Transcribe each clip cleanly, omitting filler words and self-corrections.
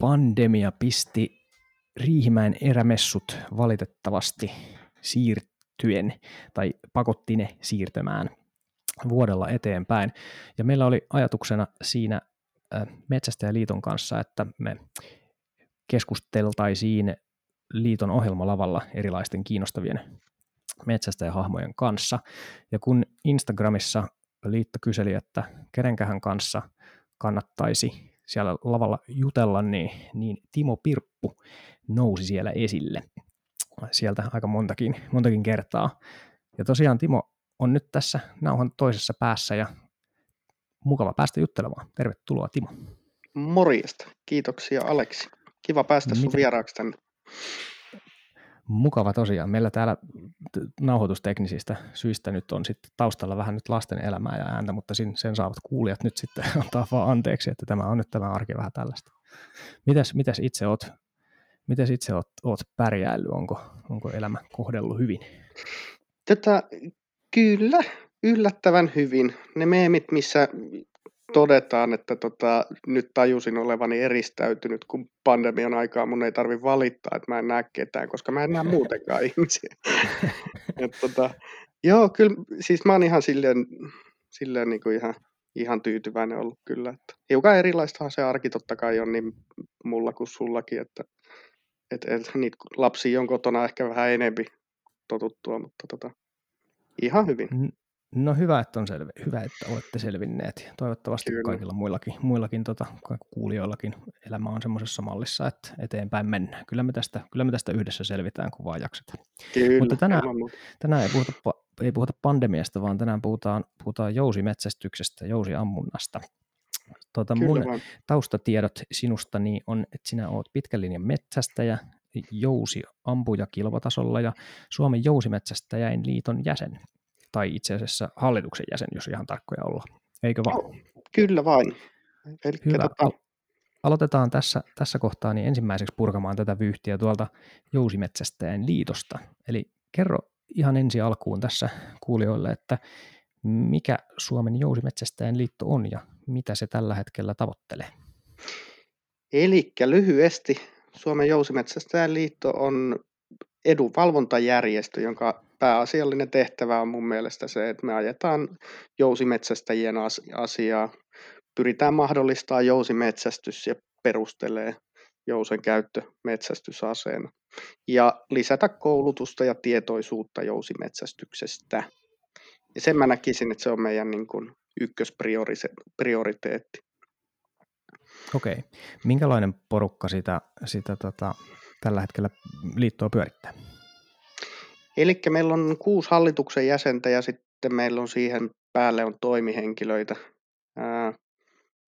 Pandemia pisti Riihimäen erämessut valitettavasti pakotti ne siirtämään vuodella eteenpäin. Ja meillä oli ajatuksena siinä Metsästäjäliiton kanssa, että me keskusteltaisiin liiton ohjelmalavalla erilaisten kiinnostavien metsästäjähahmojen kanssa. Ja kun Instagramissa liitto kyseli, että kenenkähän kanssa kannattaisi siellä lavalla jutella, niin Timo Pirppu nousi siellä esille. Sieltä aika montakin kertaa. Ja tosiaan Timo on nyt tässä nauhan toisessa päässä ja mukava päästä juttelemaan. Tervetuloa, Timo. Morjesta. Kiitoksia, Aleksi. Kiva päästä sun vieraaksi tänne. Mukava tosiaan. Meillä täällä nauhoitusteknisistä syistä nyt on sitten taustalla vähän nyt lasten elämää ja ääntä, mutta sen saavat kuulijat nyt sitten antaa vaan anteeksi, että tämä on nyt tämä arki vähän tällaista. Mitäs itse oot pärjäillyt? Onko elämä kohdellut hyvin? Kyllä, yllättävän hyvin. Ne meemit, missä todetaan, että nyt tajusin olevani eristäytynyt, kun pandemian aikaa mun ei tarvitse valittaa, että mä en näe ketään, koska mä en näe muutenkaan ihmisiä. Joo, kyllä, siis mä oon ihan silleen niin kuin ihan tyytyväinen ollut kyllä. Että hiukan erilaistahan se arki totta kai on niin mulla kuin sullakin, että niitä lapsia on kotona ehkä vähän enempi totuttua, mutta ihan hyvin. No hyvä, että olette selvinneet. Toivottavasti kyllä. Kaikilla muillakin kuulijoillakin elämä on semmoisessa mallissa, että eteenpäin mennään. Kyllä me tästä yhdessä selvitään, kun vaan jaksetaan. Kyllä, mutta tänään ei puhuta pandemiasta, vaan tänään puhutaan jousimetsästyksestä, jousiammunnasta. Mun taustatiedot sinusta niin on, että sinä olet pitkän linjan metsästäjä, jousiampuja kilvatasolla ja Suomen Jousimetsästäjäin liiton jäsen. Tai itse asiassa hallituksen jäsen, jos ihan tarkkoja ollaan. Eikö vaan? No, kyllä vain. Hyvä. Aloitetaan tässä kohtaa niin ensimmäiseksi purkamaan tätä vyyhtiä tuolta Jousimetsästäjäin liitosta. Eli kerro ihan ensi alkuun tässä kuulijoille, että mikä Suomen Jousimetsästäjäin liitto on ja mitä se tällä hetkellä tavoittelee? Elikkä lyhyesti Suomen Jousimetsästäjäin liitto on edunvalvontajärjestö, jonka pääasiallinen tehtävä on mun mielestä se, että me ajetaan jousimetsästäjien asiaa, pyritään mahdollistamaan jousimetsästys ja perustelee jousen käyttö metsästysaseena ja lisätä koulutusta ja tietoisuutta jousimetsästyksestä. Ja sen mä näkisin, että se on meidän niin kuin ykkösprioriteetti. Okei. Minkälainen porukka sitä tällä hetkellä liittoa pyörittää? Eli meillä on 6 hallituksen jäsentä ja sitten meillä on siihen päälle on toimihenkilöitä.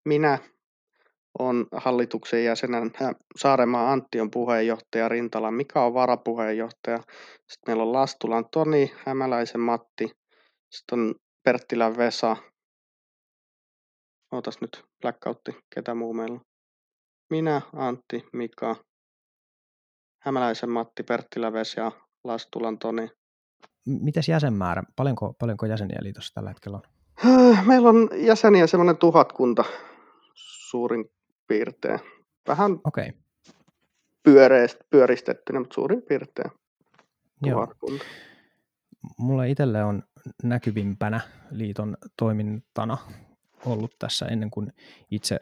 Minä olen hallituksen jäsenä, Saarenmaa Antti on puheenjohtaja, Rintala Mika on varapuheenjohtaja. Sitten meillä on Lastulan Toni, Hämäläisen Matti, sitten on Perttilän Vesa. Ootas nyt, blackoutti, ketä muu meillä on. Minä, Antti, Mika, Hämäläisen Matti, Perttilä Vesa. Lastulan Toni. Mitäs jäsenmäärä? Paljonko jäseniä liitossa tällä hetkellä on? Meillä on jäseniä semmoinen 1000 suurin piirtein. Vähän pyöristettynä, mutta suurin piirtein. Joo. Mulla itselle on näkyvimpänä liiton toimintana ollut tässä ennen kuin itse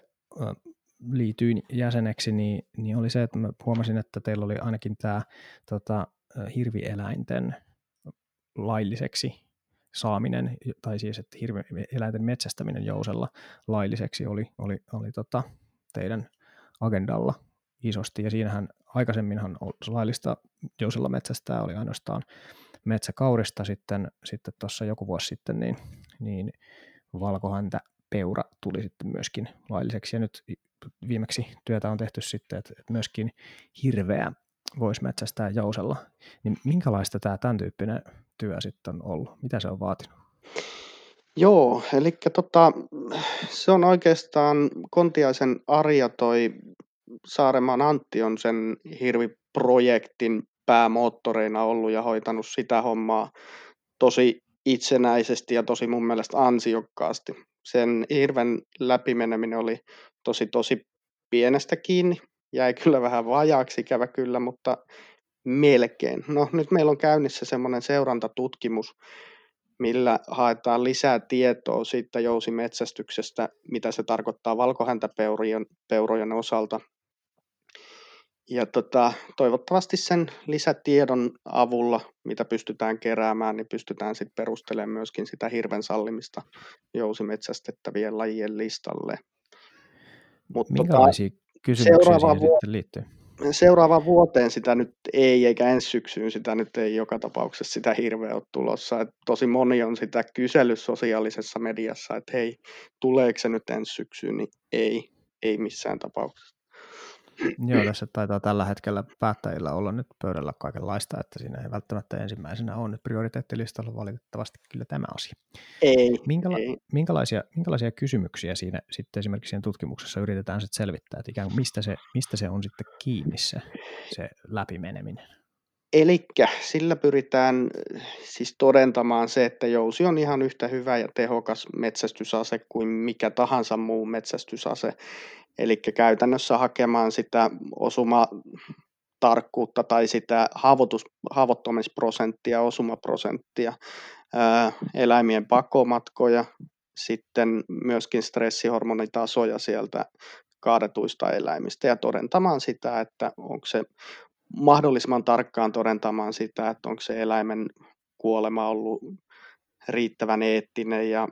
liityin jäseneksi, niin oli se, että mä huomasin, että teillä oli ainakin tämä hirvieläinten lailliseksi saaminen, tai siis että hirvieläinten metsästäminen jousella lailliseksi oli teidän agendalla isosti, ja siinähän aikaisemminhan laillista jousella metsästää oli ainoastaan metsäkaurista, sitten tuossa joku vuosi sitten, niin valkohäntäpeura tuli sitten myöskin lailliseksi, ja nyt viimeksi työtä on tehty sitten, että myöskin hirveä voisi metsästää jousella, niin minkälaista tämän tyyppinen työ sitten on ollut? Mitä se on vaatinut? Joo, eli se on oikeastaan Kontiaisen Arja, toi Saaremaan Antti on sen hirviprojektin päämoottoreina ollut ja hoitanut sitä hommaa tosi itsenäisesti ja tosi mun mielestä ansiokkaasti. Sen hirven läpimeneminen oli tosi pienestä kiinni. jäi kyllä vähän vajaaksi ikävä kyllä, mutta melkein. No nyt meillä on käynnissä semmoinen seurantatutkimus, millä haetaan lisää tietoa siitä jousimetsästyksestä, mitä se tarkoittaa valkohäntäpeurojen osalta. Ja toivottavasti sen lisätiedon avulla, mitä pystytään keräämään, niin pystytään sitten perustelemaan myöskin sitä hirven sallimista jousimetsästettävien lajien listalle. Minkälaisia kysymyksiä siihen sitten liittyy? Seuraavaan vuoteen sitä nyt ei, eikä ensi syksyyn sitä nyt ei joka tapauksessa sitä hirveä ole tulossa. Et tosi moni on sitä kysely sosiaalisessa mediassa, että hei, tuleeko se nyt ensi syksyyn, niin ei missään tapauksessa. Joo, tässä taitaa tällä hetkellä päättäjillä olla nyt pöydällä kaikenlaista, että siinä ei välttämättä ensimmäisenä ole nyt prioriteettilistalla valitettavasti kyllä tämä asia. Minkälaisia kysymyksiä siinä sitten esimerkiksi siinä tutkimuksessa yritetään sitten selvittää, että ikään kuin mistä se on sitten kiinni se läpimeneminen? Elikkä sillä pyritään siis todentamaan se, että jousi on ihan yhtä hyvä ja tehokas metsästysase kuin mikä tahansa muu metsästysase. Eli käytännössä hakemaan sitä osumatarkkuutta tai sitä haavoittumisprosenttia, osumaprosenttia, eläimien pakomatkoja, sitten myöskin stressihormonitasoja sieltä kaadetuista eläimistä ja todentamaan sitä, että onko se mahdollisimman tarkkaan todentamaan sitä, että onko se eläimen kuolema ollut riittävän eettinen ja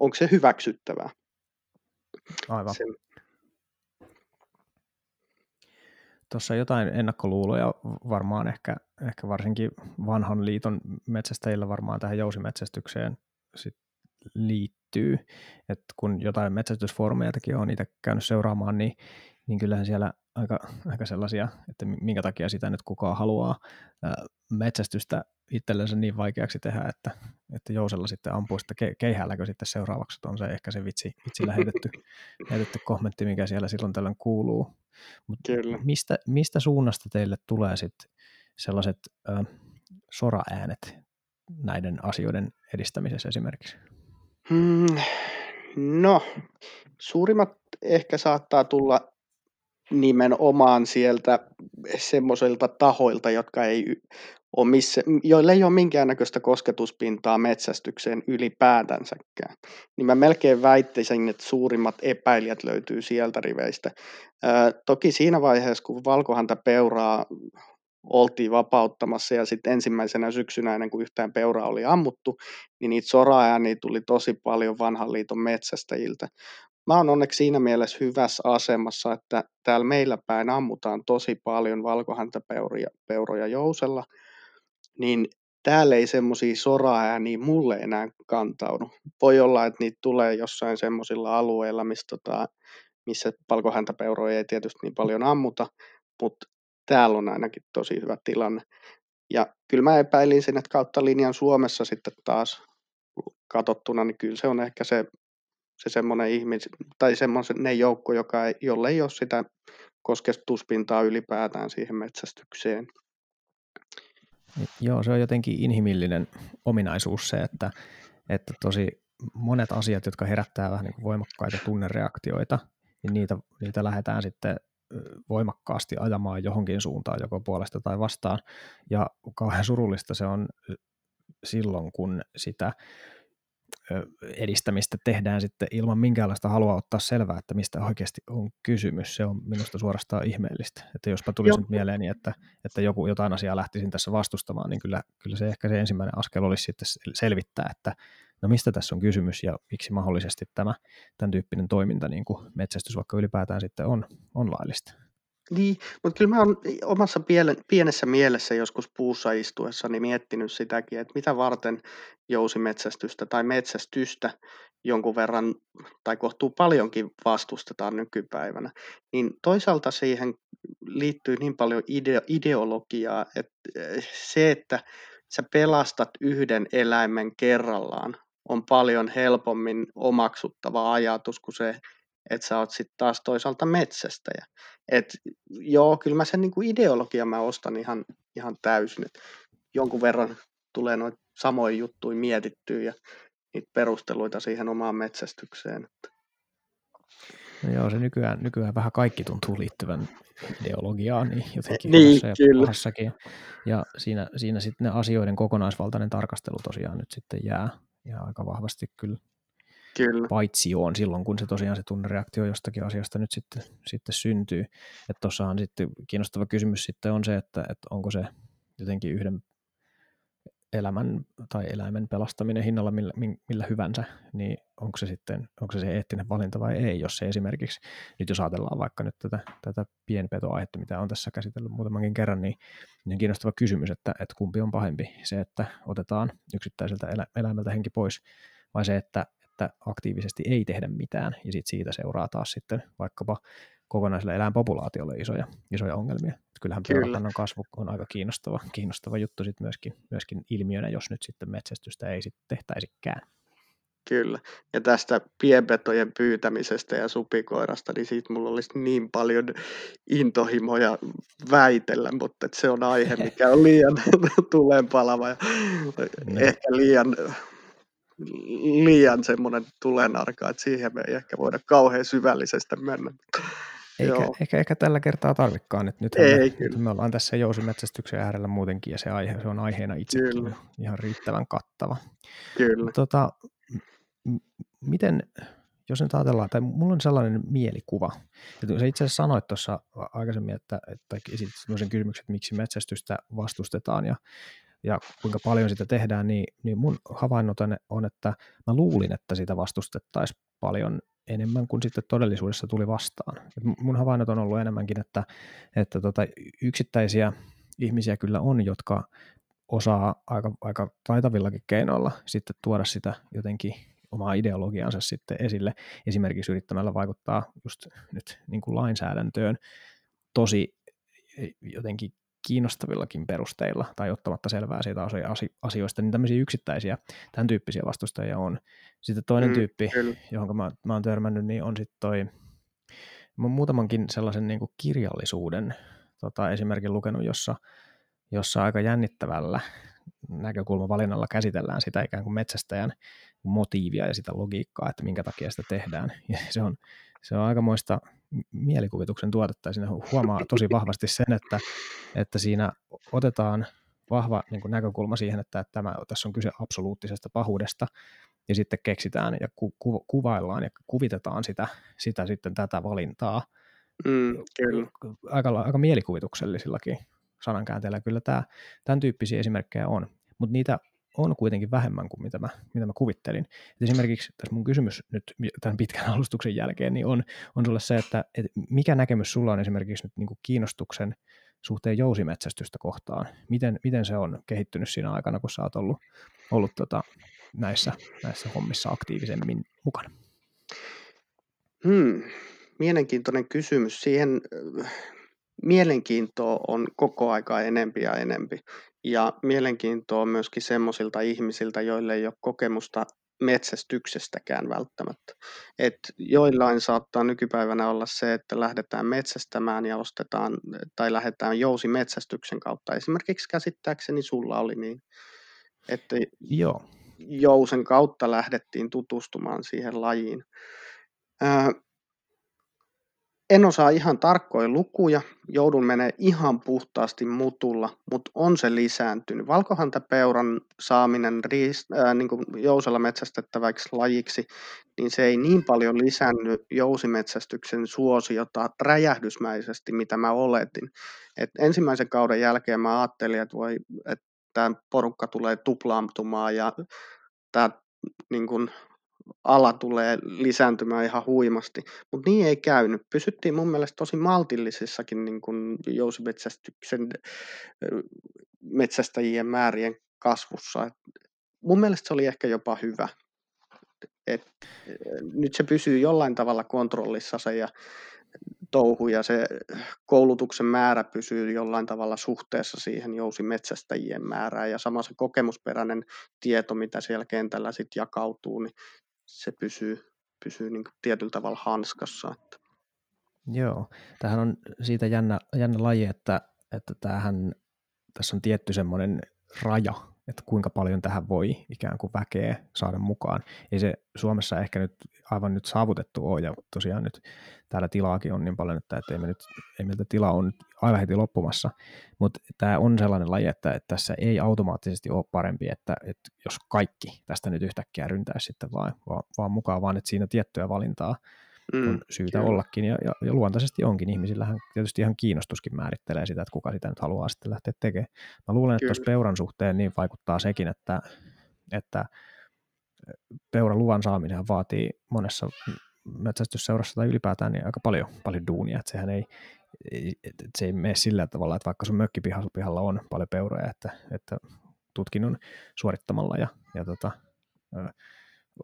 onko se hyväksyttävää. Aivan. Tuossa jotain ennakkoluuloja varmaan ehkä varsinkin vanhan liiton metsästäjillä varmaan tähän jousimetsästykseen sit liittyy. Et kun jotain metsästysfoorumeiltakin on niitä käynyt seuraamaan, niin kyllähän siellä aika sellaisia, että minkä takia sitä nyt kukaan haluaa metsästystä itsellensä niin vaikeaksi tehdä, että jousella sitten ampuu sitä keihäälläkö sitten seuraavaksi, on se ehkä se vitsi lähetetty kommentti, mikä siellä silloin tällöin kuuluu. Mut mistä suunnasta teille tulee sitten sellaiset soraäänet näiden asioiden edistämisessä esimerkiksi? No, suurimmat ehkä saattaa tulla nimenomaan sieltä semmoisilta tahoilta, joille ei ole minkäännäköistä kosketuspintaa metsästykseen ylipäätänsäkään. Niin mä melkein väittäisin, että suurimmat epäilijät löytyy sieltä riveistä. Toki siinä vaiheessa, kun valkohäntäpeuraa oltiin vapauttamassa ja sitten ensimmäisenä syksynä, ennen kuin yhtään peuraa oli ammuttu, niin niitä soraääniä tuli tosi paljon vanhan liiton metsästäjiltä. Mä oon onneksi siinä mielessä hyvässä asemassa, että täällä meillä päin ammutaan tosi paljon valkohäntäpeuroja jousella, niin täällä ei semmoisia soraääniä mulle enää kantaudu. Voi olla, että niitä tulee jossain semmoisilla alueilla, missä valkohäntäpeuroja ei tietysti niin paljon ammuta, mutta täällä on ainakin tosi hyvä tilanne. Ja kyllä mä epäilin sen, että kautta linjan Suomessa sitten taas katsottuna, niin kyllä se on ehkä se semmoinen ne joukko, jolle ei ole sitä kosketuspintaa ylipäätään siihen metsästykseen. Joo, se on jotenkin inhimillinen ominaisuus se, että tosi monet asiat, jotka herättää vähän niin kuin voimakkaita tunnereaktioita, niin niitä lähdetään sitten voimakkaasti ajamaan johonkin suuntaan, joko puolesta tai vastaan. Ja kauhean surullista se on silloin, kun sitä edistämistä tehdään sitten ilman minkäänlaista halua ottaa selvää, että mistä oikeasti on kysymys. Se on minusta suorastaan ihmeellistä. Että jospa tulisi nyt mieleeni, että joku jotain asiaa lähtisin tässä vastustamaan, niin kyllä se ehkä se ensimmäinen askel olisi sitten selvittää, että no mistä tässä on kysymys ja miksi mahdollisesti tämän tyyppinen toiminta, niin kuin metsästys vaikka ylipäätään sitten on laillista. Niin, mutta kyllä mä oon omassa pienessä mielessä joskus puussa istuessani miettinyt sitäkin, että mitä varten jousimetsästystä tai metsästystä jonkun verran tai kohtuu paljonkin vastustetaan nykypäivänä, niin toisaalta siihen liittyy niin paljon ideologiaa, että se, että sä pelastat yhden eläimen kerrallaan on paljon helpommin omaksuttava ajatus kuin se, että sä oot sitten taas toisaalta metsästäjä. Että joo, kyllä mä sen niinku ideologian mä ostan ihan täysin. Et jonkun verran tulee noita samoja juttuja mietittyä ja niitä perusteluita siihen omaan metsästykseen. No joo, se nykyään vähän kaikki tuntuu liittyvän ideologiaan, niin jotenkin niin, kyllä. Ja siinä sitten ne asioiden kokonaisvaltainen tarkastelu tosiaan nyt sitten jää aika vahvasti kyllä paitsioon silloin, kun se tosiaan se tunnereaktio jostakin asiasta nyt sitten syntyy. Että tossahan sitten kiinnostava kysymys sitten on se, että onko se jotenkin yhden elämän tai eläimen pelastaminen hinnalla millä hyvänsä, niin onko se eettinen valinta vai ei, jos se esimerkiksi, nyt jos ajatellaan vaikka nyt tätä pienpetoaihetta, mitä on tässä käsitellyt muutamankin kerran, niin on kiinnostava kysymys, että kumpi on pahempi, se, että otetaan yksittäiseltä eläimeltä henki pois, vai se, että aktiivisesti ei tehdä mitään, ja siitä seuraa taas sitten vaikkapa kokonaiselle eläinpopulaatiolle isoja ongelmia. Kyllähän peurankannan kasvu on aika kiinnostava juttu sit myöskin ilmiönä, jos nyt sitten metsästystä ei sitten tehtäisikään. Kyllä, ja tästä pienpetojen pyytämisestä ja supikoirasta, niin siitä mulla olisi niin paljon intohimoja väitellä, mutta se on aihe, mikä on liian tulenpalava ja ehkä liian semmoinen tulenarka, että siihen me ei ehkä voida kauhean syvällisesti mennä. Eikä tällä kertaa tarvikaan, että nyt me ollaan tässä jousimetsästyksen äärellä muutenkin, ja se on aiheena itsekin kyllä ihan riittävän kattava. Kyllä. Miten, jos nyt ajatellaan, tai mulla on sellainen mielikuva, että sä itse asiassa sanoit tuossa aikaisemmin, että esitit sellaisen kysymyksen, että miksi metsästystä vastustetaan, ja kuinka paljon sitä tehdään, niin mun havainnot on, että mä luulin, että sitä vastustettaisiin paljon enemmän kuin sitten todellisuudessa tuli vastaan. Et mun havainnot on ollut enemmänkin, että yksittäisiä ihmisiä kyllä on, jotka osaa aika taitavillakin keinoilla sitten tuoda sitä jotenkin omaa ideologiansa sitten esille, esimerkiksi yrittämällä vaikuttaa just nyt niin kuin lainsäädäntöön tosi jotenkin kiinnostavillakin perusteilla tai ottamatta selvää siitä asioista, niin tämmöisiä yksittäisiä, tämän tyyppisiä vastustajia on. Sitten toinen tyyppi, kyllä, johon mä oon törmännyt, niin on sitten toi, mä oon muutamankin sellaisen niin kuin kirjallisuuden esimerkin lukenut, jossa aika jännittävällä näkökulmavalinnalla käsitellään sitä ikään kuin metsästäjän motiivia ja sitä logiikkaa, että minkä takia sitä tehdään. Ja se on aikamoista mielikuvituksen tuotetta, ja siinä huomaa tosi vahvasti sen, että siinä otetaan vahva niin kuin näkökulma siihen, että tässä on kyse absoluuttisesta pahuudesta, ja sitten keksitään ja kuvaillaan ja kuvitetaan sitä sitten tätä valintaa. Kyllä. Aika mielikuvituksellisillakin sanankäänteillä kyllä tämän tyyppisiä esimerkkejä on, mutta niitä on kuitenkin vähemmän kuin mitä mä kuvittelin. Et esimerkiksi tässä mun kysymys nyt tämän pitkän alustuksen jälkeen niin on sulle se, että mikä näkemys sulla on esimerkiksi nyt niin kuin kiinnostuksen suhteen jousimetsästystä kohtaan? Miten se on kehittynyt siinä aikana, kun sä oot ollut näissä hommissa aktiivisemmin mukana? Mielenkiintoinen kysymys. Siihen mielenkiintoa on koko aika enempi ja enempi. Ja mielenkiintoa myöskin semmoisilta ihmisiltä, joille ei ole kokemusta metsästyksestäkään välttämättä. Et joillain saattaa nykypäivänä olla se, että lähdetään metsästämään ja ostetaan tai lähdetään jousimetsästyksen kautta. Esimerkiksi käsittääkseni sulla oli niin, että joo, jousen kautta lähdettiin tutustumaan siihen lajiin. En osaa ihan tarkkoja lukuja, joudun menemään ihan puhtaasti mutulla, mutta on se lisääntynyt. Valkohäntäpeuran saaminen niin kuin jousella metsästettäväksi lajiksi, niin se ei niin paljon lisännyt jousimetsästyksen suosiota räjähdysmäisesti, mitä mä oletin. Et ensimmäisen kauden jälkeen mä ajattelin, että tämä porukka tulee tuplaantumaan ja tämä niin kuin ala tulee lisääntymään ihan huimasti, mutta niin ei käynyt. Pysyttiin mun mielestä tosi maltillisissakin niin kuin jousimetsästyksen metsästäjien määrien kasvussa. Mun mielestä se oli ehkä jopa hyvä. Nyt se pysyy jollain tavalla kontrollissa se ja touhu ja se koulutuksen määrä pysyy jollain tavalla suhteessa siihen jousimetsästäjien määrään ja sama se kokemusperäinen tieto, mitä siellä kentällä sitten jakautuu, niin se pysyy niin kuin tietyllä tavalla hanskassa. Joo, tämähän on siitä jännä laji, että tämähän, tässä on tietty semmoinen raja että kuinka paljon tähän voi ikään kuin väkeä saada mukaan. Ei se Suomessa ehkä nyt aivan nyt saavutettu ole, ja tosiaan nyt täällä tilaakin on niin paljon, että ei meiltä tila on nyt aivan heti loppumassa, mutta tämä on sellainen laji, että tässä ei automaattisesti ole parempi, että jos kaikki tästä nyt yhtäkkiä ryntäisi sitten vaan mukaan, vaan että siinä tiettyä valintaa on syytä ollakin, ja luontaisesti onkin. Ihmisillähän tietysti ihan kiinnostuskin määrittelee sitä, että kuka sitä nyt haluaa sitten lähteä tekemään. Mä luulen, että tuossa peuran suhteen niin vaikuttaa sekin, että peuraluvan saaminenhan vaatii monessa metsästysseurassa tai ylipäätään niin aika paljon duunia, että sehän ei mene sillä tavalla, että vaikka sun mökkipihalla on paljon peuroja, että tutkinnon suorittamalla ja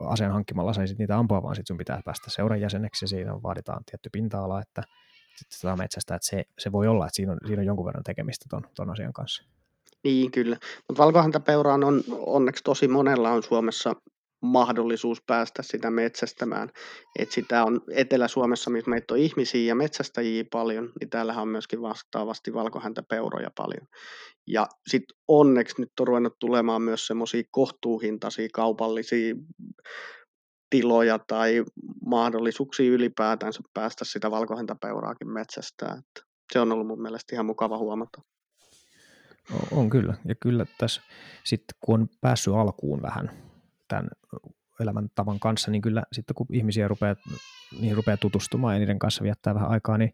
aseen hankkimalla saisit niitä ampua, vaan sitten sun pitää päästä seuran jäseneksi, ja siinä vaaditaan tietty pinta-ala, että sitten sitä metsästä, että se voi olla, että siinä on jonkun verran tekemistä ton asian kanssa. Niin, kyllä. Mutta valkohäntäpeuraan on onneksi tosi monella on Suomessa mahdollisuus päästä sitä metsästämään. Et sitä on Etelä-Suomessa, missä meitä on ihmisiä ja metsästäjiä paljon, niin täällähän on myöskin vastaavasti valkohäntäpeuroja paljon. Ja sitten onneksi nyt on ruvennut tulemaan myös semmoisia kohtuuhintaisia kaupallisia tiloja tai mahdollisuuksia ylipäätään päästä sitä valkohäntäpeuraakin metsästää. Se on ollut mun mielestä ihan mukava huomata. On kyllä. Ja kyllä tässä sitten kun on päässyt alkuun vähän tämän elämäntavan kanssa, niin kyllä sitten kun ihmisiä rupeaa tutustumaan ja niiden kanssa viettää vähän aikaa, niin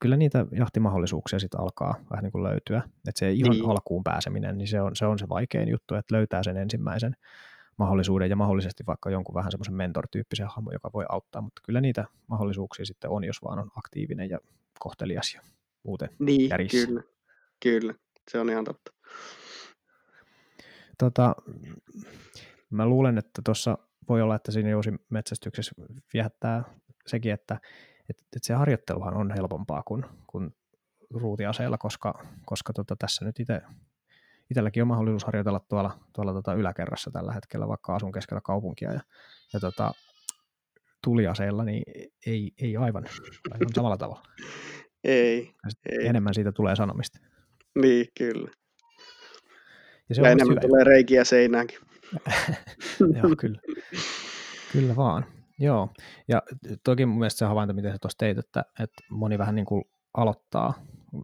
kyllä niitä jahtimahdollisuuksia sitten alkaa vähän niin kuin löytyä. Että se ihan alkuun pääseminen, niin se on se vaikein juttu, että löytää sen ensimmäisen mahdollisuuden ja mahdollisesti vaikka jonkun vähän semmoisen mentor-tyyppisen hahmon, joka voi auttaa, mutta kyllä niitä mahdollisuuksia sitten on, jos vaan on aktiivinen ja kohtelias ja muuten järjissä. Niin, kyllä, se on ihan totta. Mä luulen, että tuossa voi olla, että siinä jousimetsästyksessä viehättää sekin, että se harjoitteluhan on helpompaa kuin ruutiaseella, koska tässä nyt itselläkin on mahdollisuus harjoitella tuolla yläkerrassa tällä hetkellä, vaikka asun keskellä kaupunkia, ja tuliaseella niin ei aivan samalla tavalla. Ei. Enemmän siitä tulee sanomista. Niin, kyllä. Ja enemmän tulee reikiä seinäänkin. Joo, kyllä. Kyllä vaan. Joo. Ja toki mun mielestä se havainto, miten sä tuossa teit, että moni vähän niin kuin aloittaa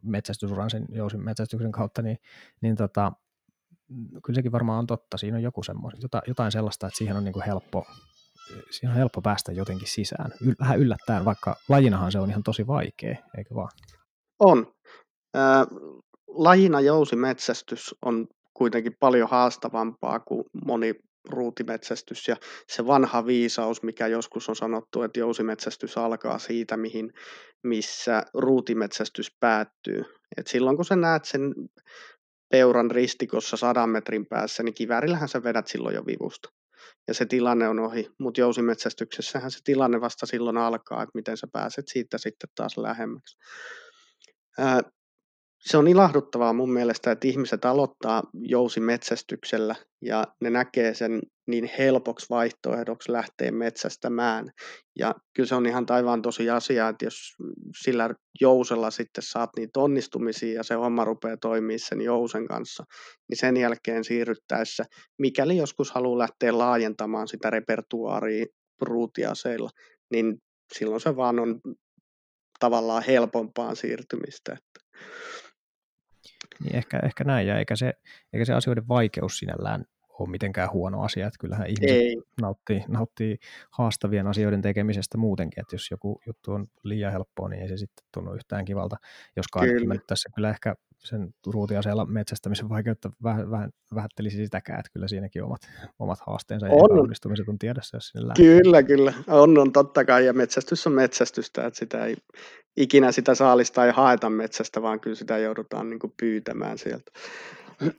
metsästysuran sen jousimetsästyksen kautta, niin kyllä sekin varmaan on totta. Siinä on joku semmoinen, jotain sellaista, että siihen on niin kuin helppo päästä jotenkin sisään. Vähän yllättäen, vaikka lajinahan se on ihan tosi vaikea, eikö vaan? On. Lajina jousimetsästys on kuitenkin paljon haastavampaa kuin moni ruutimetsästys, ja se vanha viisaus, mikä joskus on sanottu, että jousimetsästys alkaa siitä, missä ruutimetsästys päättyy. Et silloin kun sä näet sen peuran ristikossa 100 metrin päässä, niin kiväärillähän sä vedät silloin jo vivusta. Ja se tilanne on ohi, mutta jousimetsästyksessähän se tilanne vasta silloin alkaa, että miten sä pääset siitä sitten taas lähemmäksi. Se on ilahduttavaa mun mielestä, että ihmiset aloittaa jousimetsästyksellä ja ne näkee sen niin helpoksi vaihtoehdoksi lähteä metsästämään. Ja kyllä se on ihan taivaan tosi asia, että jos sillä jousella sitten saat niitä onnistumisia ja se homma rupeaa toimimaan sen jousen kanssa, niin sen jälkeen siirryttäessä, mikäli joskus haluaa lähteä laajentamaan sitä repertuaaria ruutiaseilla, niin silloin se vaan on tavallaan helpompaan siirtymistä. Niin ehkä näin, ja eikä se asioiden vaikeus sinällään ole mitenkään huono asia, että kyllähän ihmiset nauttii haastavien asioiden tekemisestä muutenkin, että jos joku juttu on liian helppoa, niin ei se sitten tunnu yhtään kivalta, joskaan mä nyt tässä kyllä ehkä sen ruutiaseella metsästämisen vaikeutta vähän vähättelisi sitäkään, että kyllä siinäkin omat haasteensa ja epäonnistumiset on tiedossa. Jos kyllä, on totta kai, ja metsästys on metsästystä, että sitä ei ikinä sitä saalista ei haeta metsästä, vaan kyllä sitä joudutaan niin kuin pyytämään sieltä.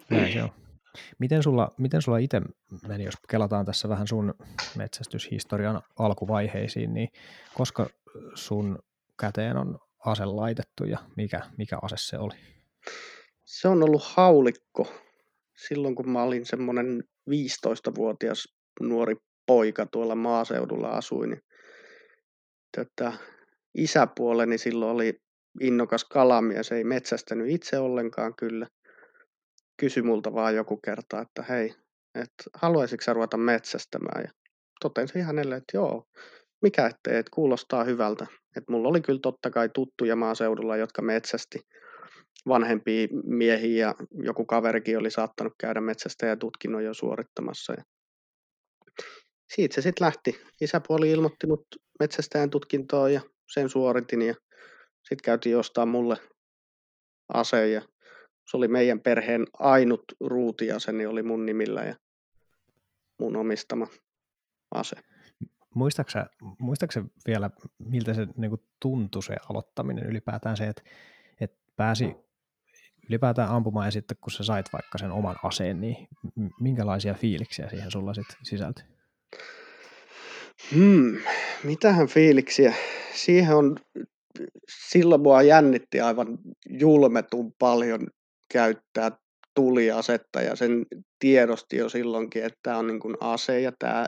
Näin se on. Miten sulla itse meni, jos kelataan tässä vähän sun metsästyshistorian alkuvaiheisiin, niin koska sun käteen on ase laitettu ja mikä ase se oli? Se on ollut haulikko silloin, kun mä olin semmoinen 15-vuotias nuori poika tuolla maaseudulla asuin. Niin isäpuoleni silloin oli innokas kalamies, ei metsästänyt itse ollenkaan kyllä. kysyi multa vaan joku kerta, että hei, että haluaisitko sä ruveta metsästämään? Ja totesin hänelle, että joo, mikä ettei, että kuulostaa hyvältä. Että mulla oli kyllä totta kai tuttuja maaseudulla, jotka metsästi, vanhempia miehiä ja joku kaverikin oli saattanut käydä metsästäjätutkinnon jo suorittamassa. Ja siitä se sitten lähti. Isäpuoli ilmoitti mut metsästäjän tutkintoon ja sen suoritin ja sitten käytiin ostaa mulle ase ja se oli meidän perheen ainut ruutiaseni oli mun nimillä ja mun omistama ase. Muistaaksä vielä, miltä se niin kuin tuntui se aloittaminen ylipäätään se, että pääsi ylipäätään ampumaan ja sitten kun sä sait vaikka sen oman aseen, niin minkälaisia fiiliksiä siihen sulla sitten sisältyi? Mitähän fiiliksiä? Siihen on, silloin mua jännitti aivan julmetun paljon käyttää tuliasetta ja sen tiedosti jo silloinkin, että tämä on niin kuin ase ja tämä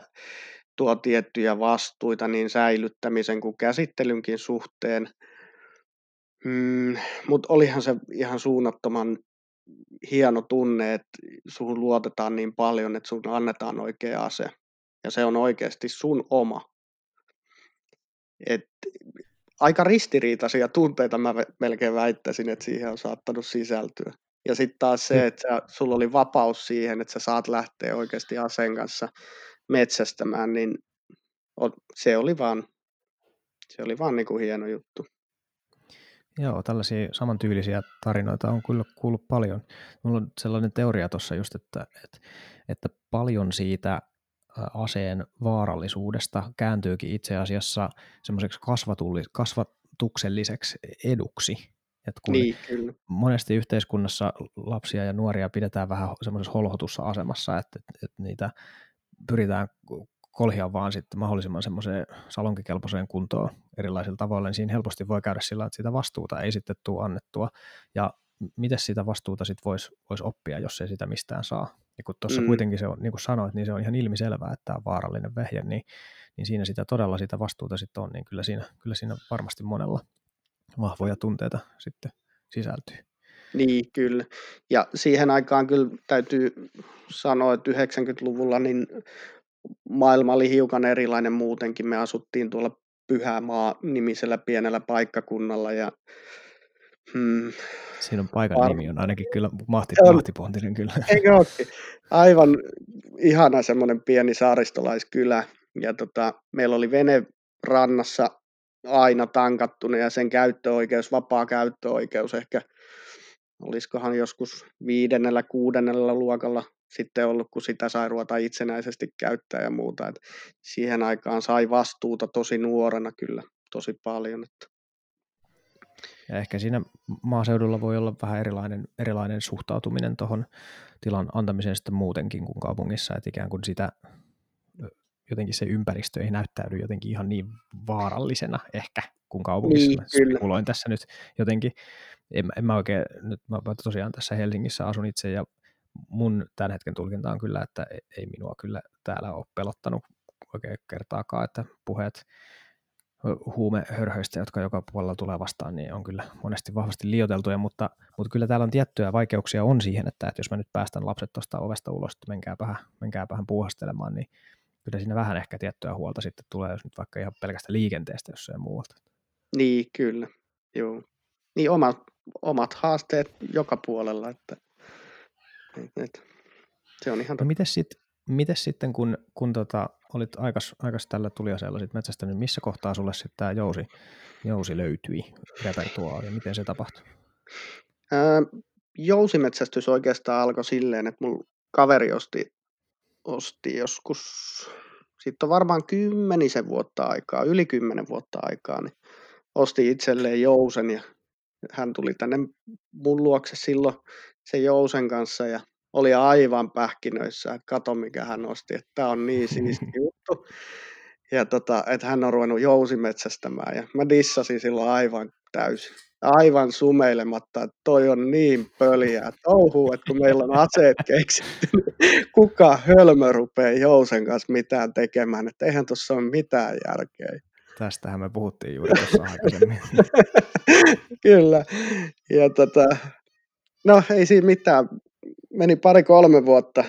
tuo tiettyjä vastuita niin säilyttämisen kuin käsittelynkin suhteen. Mutta olihan se ihan suunnattoman hieno tunne, että sun luotetaan niin paljon, että sun annetaan oikea ase. Ja se on oikeasti sun oma. Et aika ristiriitaisia tunteita mä melkein väittäisin, että siihen on saattanut sisältyä. Ja sitten taas se, että sulla oli vapaus siihen, että sä saat lähteä oikeasti aseen kanssa metsästämään, niin se oli vaan niin kuin hieno juttu. Joo, tällaisia samantyylisiä tarinoita on kyllä kuullut paljon. Mulla on sellainen teoria tuossa just, että paljon siitä aseen vaarallisuudesta kääntyykin itse asiassa semmoiseksi kasvatukselliseksi eduksi. Että kun niin, monesti yhteiskunnassa lapsia ja nuoria pidetään vähän semmoisessa holhotussa asemassa, että niitä pyritään kolhia vaan sitten mahdollisimman semmoiseen salonkikelpoiseen kuntoon erilaisilla tavoilla, niin siinä helposti voi käydä sillä, että sitä vastuuta ei sitten tule annettua. Ja miten sitä vastuuta sitten voisi oppia, jos ei sitä mistään saa? Ja kun tuossa kuitenkin se on, niin kuin sanoit, niin se on ihan ilmiselvää, että tämä on vaarallinen vehje, niin siinä sitä todella sitä vastuuta sitten on, niin kyllä siinä varmasti monella vahvoja tunteita sitten sisältyy. Niin, kyllä. Ja siihen aikaan kyllä täytyy sanoa, että 90-luvulla niin maailma oli hiukan erilainen muutenkin. Me asuttiin tuolla Pyhämaa-nimisellä pienellä paikkakunnalla ja siinä on paikan nimi on ainakin kyllä mahtipontinen kyllä. Eikö olekin? Aivan ihana semmoinen pieni saaristolaiskylä ja meillä oli vene rannassa aina tankattuna ja sen käyttöoikeus, vapaa käyttöoikeus ehkä olisikohan joskus 5.-6. luokalla sitten ollut, kun sitä sai ruveta itsenäisesti käyttää ja muuta. Et siihen aikaan sai vastuuta tosi nuorena kyllä tosi paljon. Ja ehkä siinä maaseudulla voi olla vähän erilainen suhtautuminen tuohon tilan antamiseen sitten muutenkin kuin kaupungissa, että ikään kuin sitä jotenkin se ympäristö ei näyttäydy jotenkin ihan niin vaarallisena ehkä kuin kaupungissa. Niin, kuuloin tässä nyt jotenkin, en mä oikein, nyt mä tosiaan tässä Helsingissä asun itse ja mun tämän hetken tulkinta on kyllä, että ei minua kyllä täällä ole pelottanut oikein kertaakaan, että puheet huumehörhöistä, jotka joka puolella tulee vastaan, niin on kyllä monesti vahvasti liioiteltuja, mutta kyllä täällä on tiettyjä vaikeuksia on siihen, että jos mä nyt päästän lapset tuosta ovesta ulos, että menkääpähän puuhastelemaan, niin kyllä siinä vähän ehkä tiettyä huolta sitten tulee, jos nyt vaikka ihan pelkästä liikenteestä jossain muualta. Niin, kyllä. Joo. Niin omat haasteet joka puolella, että se on ihan... No, mites sitten, kun olit aikas tällä tuliaseella sit metsästä, niin missä kohtaa sulle sitten tämä jousi löytyi repertuaari ja miten se tapahtui? Jousimetsästys oikeastaan alkoi silleen, että mun kaveri osti joskus, sitten on varmaan 10 vuotta aikaa, niin osti itselleen jousen ja hän tuli tänne mun luokse silloin sen jousen kanssa ja oli aivan pähkinöissä, että kato mikä hän osti, että tämä on niin siisti juttu ja että hän on ruvennut jousimetsästämään ja mä dissasin silloin aivan täysin. Aivan sumeilematta, että toi on niin pöliä touhuu, että kun meillä on aseet keksitty, niin kuka hölmö rupeaa jousen kanssa mitään tekemään, että eihän tuossa ole mitään järkeä. Tästähän me puhuttiin juuri tuossa aikaisemmin. Kyllä, ja no ei siinä mitään, meni 2-3 vuotta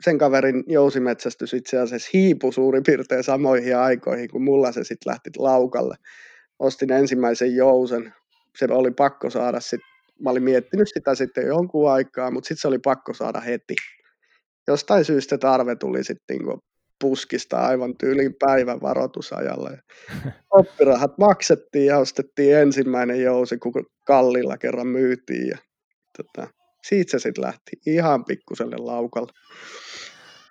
sen kaverin jousimetsästys itse asiassa hiipui suurin piirtein samoihin aikoihin, kun mulla se sitten lähti laukalle. Ostin ensimmäisen jousen, se oli pakko saada sitten, mä olin miettinyt sitä sitten jonkun aikaa, mutta sitten se oli pakko saada heti. Jostain syystä tarve tuli sitten niinku puskista aivan tyyliin päivän varoitusajalla. Oppirahat maksettiin ja ostettiin ensimmäinen jousi, kun kallilla kerran myytiin. Ja, siitä se sitten lähti ihan pikkuselle laukalle.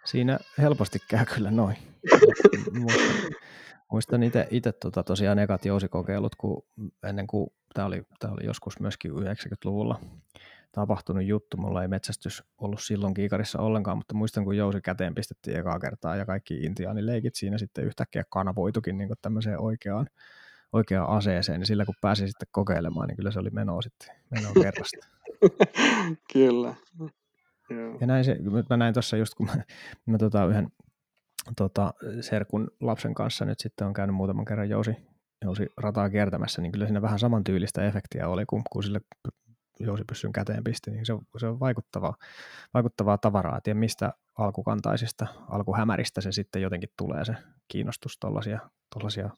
Siinä helposti käy kyllä noin. Muistan itse tosiaan ekat jousikokeilut, kun ennen kuin tämä oli joskus myöskin 90-luvulla tapahtunut juttu. Mulla ei metsästys ollut silloin kiikarissa ollenkaan, mutta muistan, kun jousi käteen pistettiin ekaa kertaa ja kaikki intiaanileikit siinä sitten yhtäkkiä kanavoitukin niin tämmöiseen oikeaan aseeseen. Ja sillä kun pääsi sitten kokeilemaan, niin kyllä se oli menoa kerrasta. Kyllä. Ja näin se, mä näin tuossa just, kun mä yhden serkun lapsen kanssa nyt sitten on käynyt muutaman kerran jousi rataa kiertämässä, niin kyllä siinä vähän samantyylistä efektiä oli, kun sille jousipyssyn käteen pisti, niin se on vaikuttavaa tavaraa. En tiedä mistä alkukantaisista, alkuhämäristä se sitten jotenkin tulee se kiinnostus tollaisia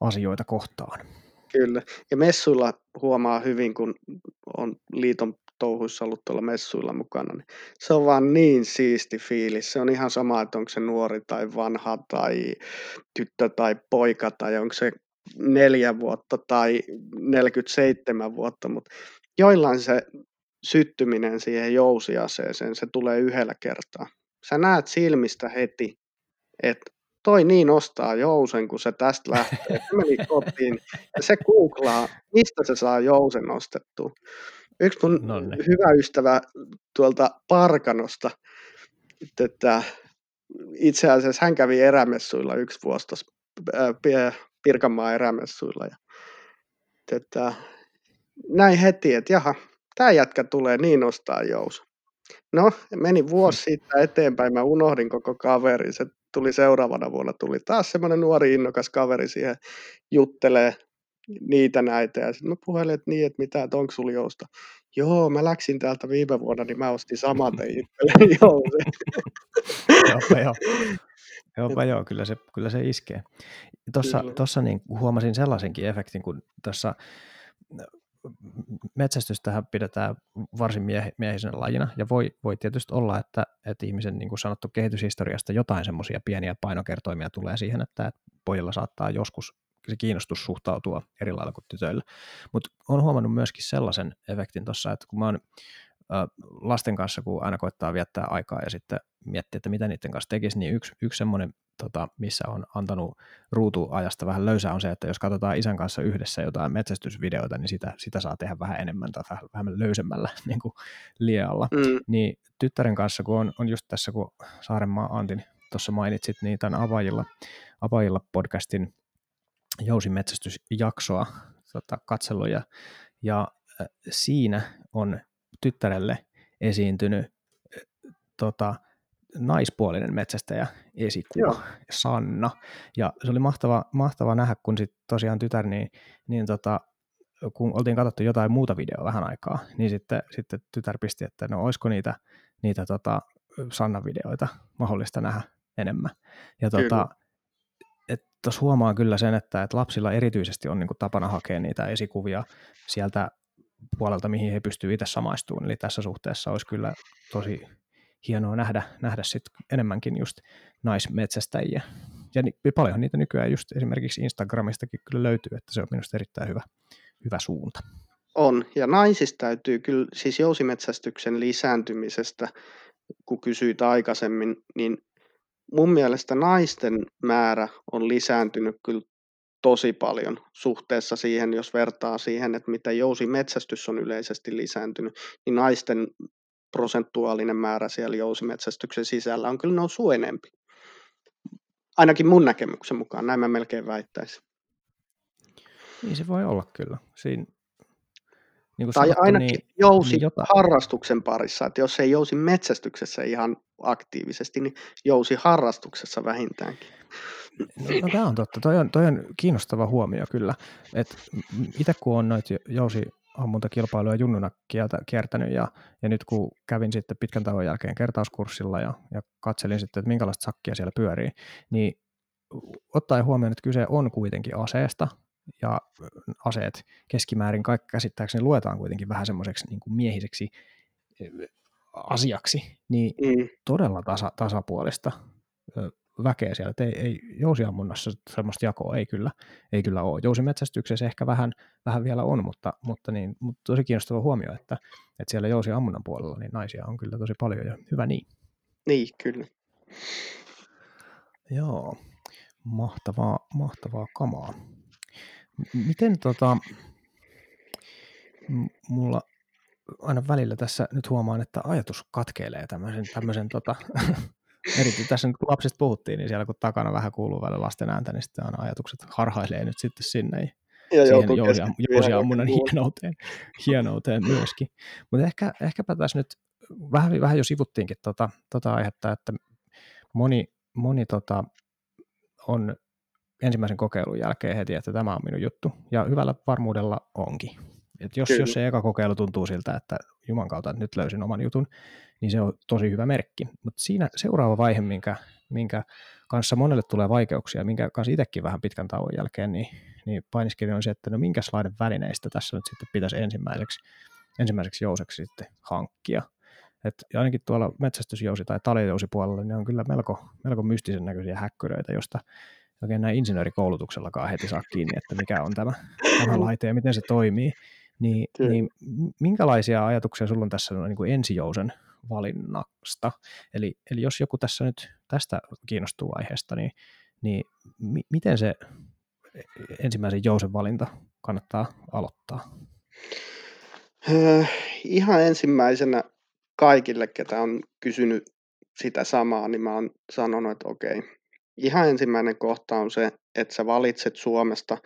asioita kohtaan. Kyllä, ja messuilla huomaa hyvin, kun on liiton touhuissa ollut tuolla messuilla mukana, niin se on vaan niin siisti fiilis. Se on ihan sama, että onko se nuori tai vanha tai tyttö tai poika tai onko se 4 vuotta tai 47 vuotta, mutta joillain se syttyminen siihen jousiaseeseen, se tulee yhdellä kertaa. Sä näet silmistä heti, että toi niin ostaa jousen, kun se tästä lähtee. Se meni kotiin ja se googlaa, mistä se saa jousen ostettua. Yksi mun hyvä ystävä tuolta Parkanosta, että itse asiassa hän kävi erämessuilla yksi vuosi tuossa Pirkanmaan erämessuilla. Ja, näin heti, että jaha, tämä jätkä tulee niin ostaa jousen. No, meni vuosi siitä eteenpäin, mä unohdin koko kaverin. Se tuli seuraavana vuonna, tuli taas semmoinen nuori innokas kaveri siihen juttelee niitä näitä. Ja sitten mä puhelin, että niin, että mitä, että onko sulla jousta? Joo, mä läksin täältä viime vuonna, niin mä ostin samaten itselleen jousen. Joo, kyllä se iskee. Tuossa niin huomasin sellaisenkin efektin, kun tuossa metsästystähän pidetään varsin miehisenä lajina, ja voi tietysti olla, että ihmisen niin kuin sanottu kehityshistoriasta jotain semmoisia pieniä painokertoimia tulee siihen, että pojilla saattaa joskus se kiinnostus suhtautua eri lailla kuin tytöillä. Mutta olen huomannut myöskin sellaisen efektin tuossa, että kun mä oon lasten kanssa, kun aina koittaa viettää aikaa ja sitten miettiä, että mitä niiden kanssa tekisi, niin yksi semmoinen, missä on antanut ruutuajasta vähän löysää, on se, että jos katsotaan isän kanssa yhdessä jotain metsästysvideoita, niin sitä saa tehdä vähän enemmän tai vähän löysemmällä niin kuin liealla. Mm. Niin tyttären kanssa, kun on just tässä, kun Saarenmaa Antin tuossa mainitsit, niin tämän Avaajilla podcastin jousimetsästysjaksoa katsellut, ja siinä on tyttärelle esiintynyt naispuolinen metsästäjä esikuva. Joo. Sanna, ja se oli mahtava nähdä, kun sit tosiaan tytär niin kun oltiin katsottu jotain muuta videoa vähän aikaa, niin sitten tytär pisti, että no olisiko niitä Sannan videoita mahdollista nähdä enemmän, ja tuossa huomaa kyllä sen, että lapsilla erityisesti on niinku tapana hakea niitä esikuvia sieltä puolelta, mihin he pystyvät itse samaistumaan. Eli tässä suhteessa olisi kyllä tosi hienoa nähdä sit enemmänkin just naismetsästäjiä. Ja paljon niitä nykyään just esimerkiksi Instagramistakin kyllä löytyy, että se on minusta erittäin hyvä suunta. On, ja naisista täytyy kyllä, siis jousimetsästyksen lisääntymisestä, kun kysyit aikaisemmin, niin mun mielestä naisten määrä on lisääntynyt kyllä tosi paljon suhteessa siihen, jos vertaa siihen, että mitä jousimetsästys on yleisesti lisääntynyt, niin naisten prosentuaalinen määrä siellä jousimetsästyksen sisällä on kyllä noussut enempi. Ainakin mun näkemyksen mukaan, näin mä melkein väittäisin. Niin se voi olla kyllä. Siinä, niin tai sanottu, ainakin niin, jousiharrastuksen niin parissa, että jos ei jousimetsästyksessä ihan aktiivisesti, niin jousiharrastuksessa vähintäänkin. No, tämä on totta. Toi on kiinnostava huomio kyllä. Itse kun on noita jousi ammuntakilpailuja junnuna kiertänyt ja nyt kun kävin sitten pitkän tauon jälkeen kertauskurssilla ja katselin sitten, että minkälaista sakkia siellä pyörii, niin ottaen huomioon, että kyse on kuitenkin aseesta ja aseet keskimäärin kaikki käsittääkseni luetaan kuitenkin vähän semmoiseksi niin kuin miehiseksi asiaksi, niin todella tasapuolista väkeä siellä. Ei jousiammunnassa semmoista jakoa ei kyllä ole. Jousimetsästyksessä ehkä vähän vielä on, mutta tosi kiinnostava huomio, että siellä jousiammunnan puolella niin naisia on kyllä tosi paljon ja hyvä niin. Niin, kyllä. Joo, mahtavaa kamaa. Miten mulla aina välillä tässä nyt huomaan, että ajatus katkeilee tämmöisen erityisesti tässä nyt kun lapsista puhuttiin, niin siellä kun takana vähän kuuluu välillä lasten ääntä, niin sitten aina ajatukset harhailee nyt sitten sinne ja siihen jousiammunnan hienouteen myöskin. Mutta ehkäpä tässä nyt vähän jo sivuttiinkin tota aihetta, että moni on ensimmäisen kokeilun jälkeen heti, että tämä on minun juttu, ja hyvällä varmuudella onkin. Et jos se eka kokeilu tuntuu siltä, että juman kautta nyt löysin oman jutun, niin se on tosi hyvä merkki. Mutta siinä seuraava vaihe, minkä kanssa monelle tulee vaikeuksia, minkä kanssa itsekin vähän pitkän tauon jälkeen, niin painiskeli on se, että no minkälainen välineistä tässä nyt sitten pitäisi ensimmäiseksi jouseksi sitten hankkia. Et ainakin tuolla metsästysjousi- tai talijousipuolella niin on kyllä melko mystisen näköisiä häkkyröitä, josta oikein näin insinöörikoulutuksellakaan heti saa kiinni, että mikä on tämä laite ja miten se toimii. Niin minkälaisia ajatuksia sulla on tässä niin kuin ensijousen valinnasta? Eli jos joku tässä nyt tästä kiinnostuu aiheesta, niin miten se ensimmäisen jousen valinta kannattaa aloittaa? Ihan ensimmäisenä kaikille, ketä on kysynyt sitä samaa, niin mä oon sanonut, että okei. Ihan ensimmäinen kohta on se, että sä valitset Suomesta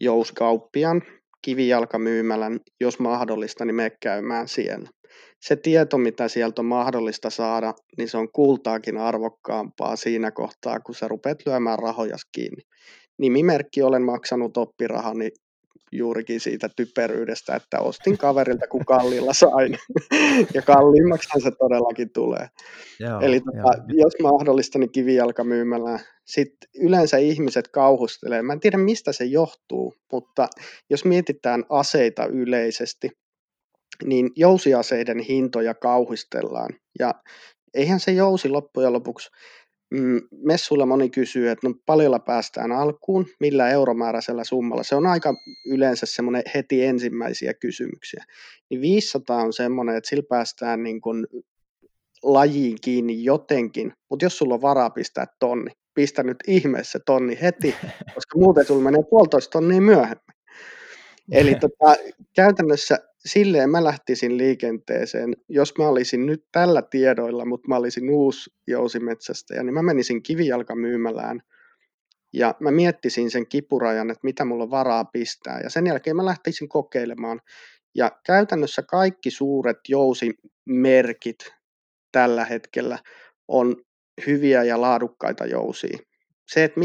jouskauppian, kivijalkamyymälän, jos mahdollista, niin mene käymään siellä. Se tieto, mitä sieltä on mahdollista saada, niin se on kultaakin arvokkaampaa siinä kohtaa, kun sä rupeat lyömään rahojas kiinni. Nimimerkki olen maksanut oppirahani juurikin siitä typeryydestä, että ostin kaverilta, kun kalliilla sain. Ja kalliimmaksihan se todellakin tulee. Joo, eli jos mahdollista, niin kivijalkamyymälään. Sitten yleensä ihmiset kauhustelee. Mä en tiedä, mistä se johtuu, mutta jos mietitään aseita yleisesti, niin jousiaseiden hintoja kauhistellaan. Ja eihän se jousi loppujen lopuksi... Messuilla moni kysyy, että no paljolla päästään alkuun, millä euromääräisellä summalla. Se on aika yleensä semmoinen heti ensimmäisiä kysymyksiä. Niin 500 on semmoinen, että sillä päästään niin kuin lajiin kiinni jotenkin, mutta jos sulla on varaa pistää tonni, pistä nyt ihmeessä tonni heti, koska muuten sulla menee 1,5 tonnia myöhemmin. Eli käytännössä silleen mä lähtisin liikenteeseen, jos mä olisin nyt tällä tiedoilla, mutta mä olisin uusi jousimetsästäjä, niin mä menisin kivijalkamyymälään ja mä miettisin sen kipurajan, että mitä mulla on varaa pistää ja sen jälkeen mä lähtisin kokeilemaan ja käytännössä kaikki suuret jousimerkit tällä hetkellä on hyviä ja laadukkaita jousia. Se, että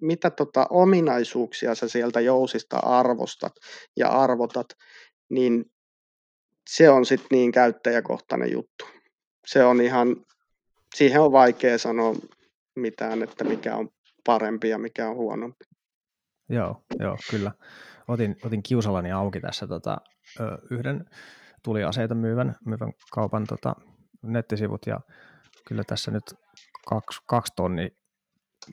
mitä ominaisuuksia sä sieltä jousista arvostat ja arvotat, niin se on sitten niin käyttäjäkohtainen juttu. Se on ihan, siihen on vaikea sanoa mitään, että mikä on parempi ja mikä on huonompi. Joo, kyllä. Otin kiusallani auki tässä yhden tuliaseita myyvän kaupan nettisivut ja kyllä tässä nyt 2 tonnia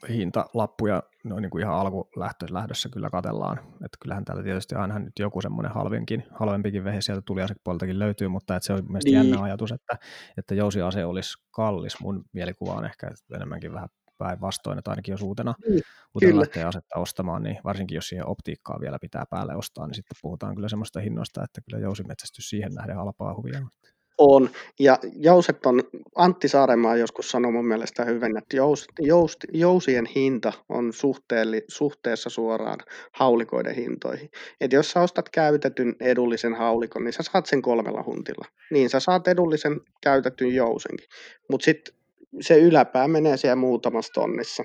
hintalappuja no niin kuin ihan alkulähdössä kyllä katellaan. Että kyllähän täällä tietysti aina nyt joku semmoinen halvempikin vehe sieltä tuliasepuoleltakin löytyy, mutta että se on mielestäni jännä ajatus, että jousiase olisi kallis. Mun mielikuva on ehkä enemmänkin vähän päinvastoin, että ainakin jos uutena lähtee asetta ostamaan, niin varsinkin jos siihen optiikkaa vielä pitää päälle ostaa, niin sitten puhutaan kyllä semmoista hinnoista, että kyllä jousimetsästys siihen nähden halpaa huvia. On, ja jouset on, Antti Saarenmaa joskus sanoi mun mielestä hyvin, että jousien hinta on suhteessa suoraan haulikoiden hintoihin. Että jos sä ostat käytetyn edullisen haulikon, niin sä saat sen 3 huntilla. Niin sä saat edullisen käytetyn jousenkin. Mutta sitten se yläpää menee siellä muutamassa tonnissa.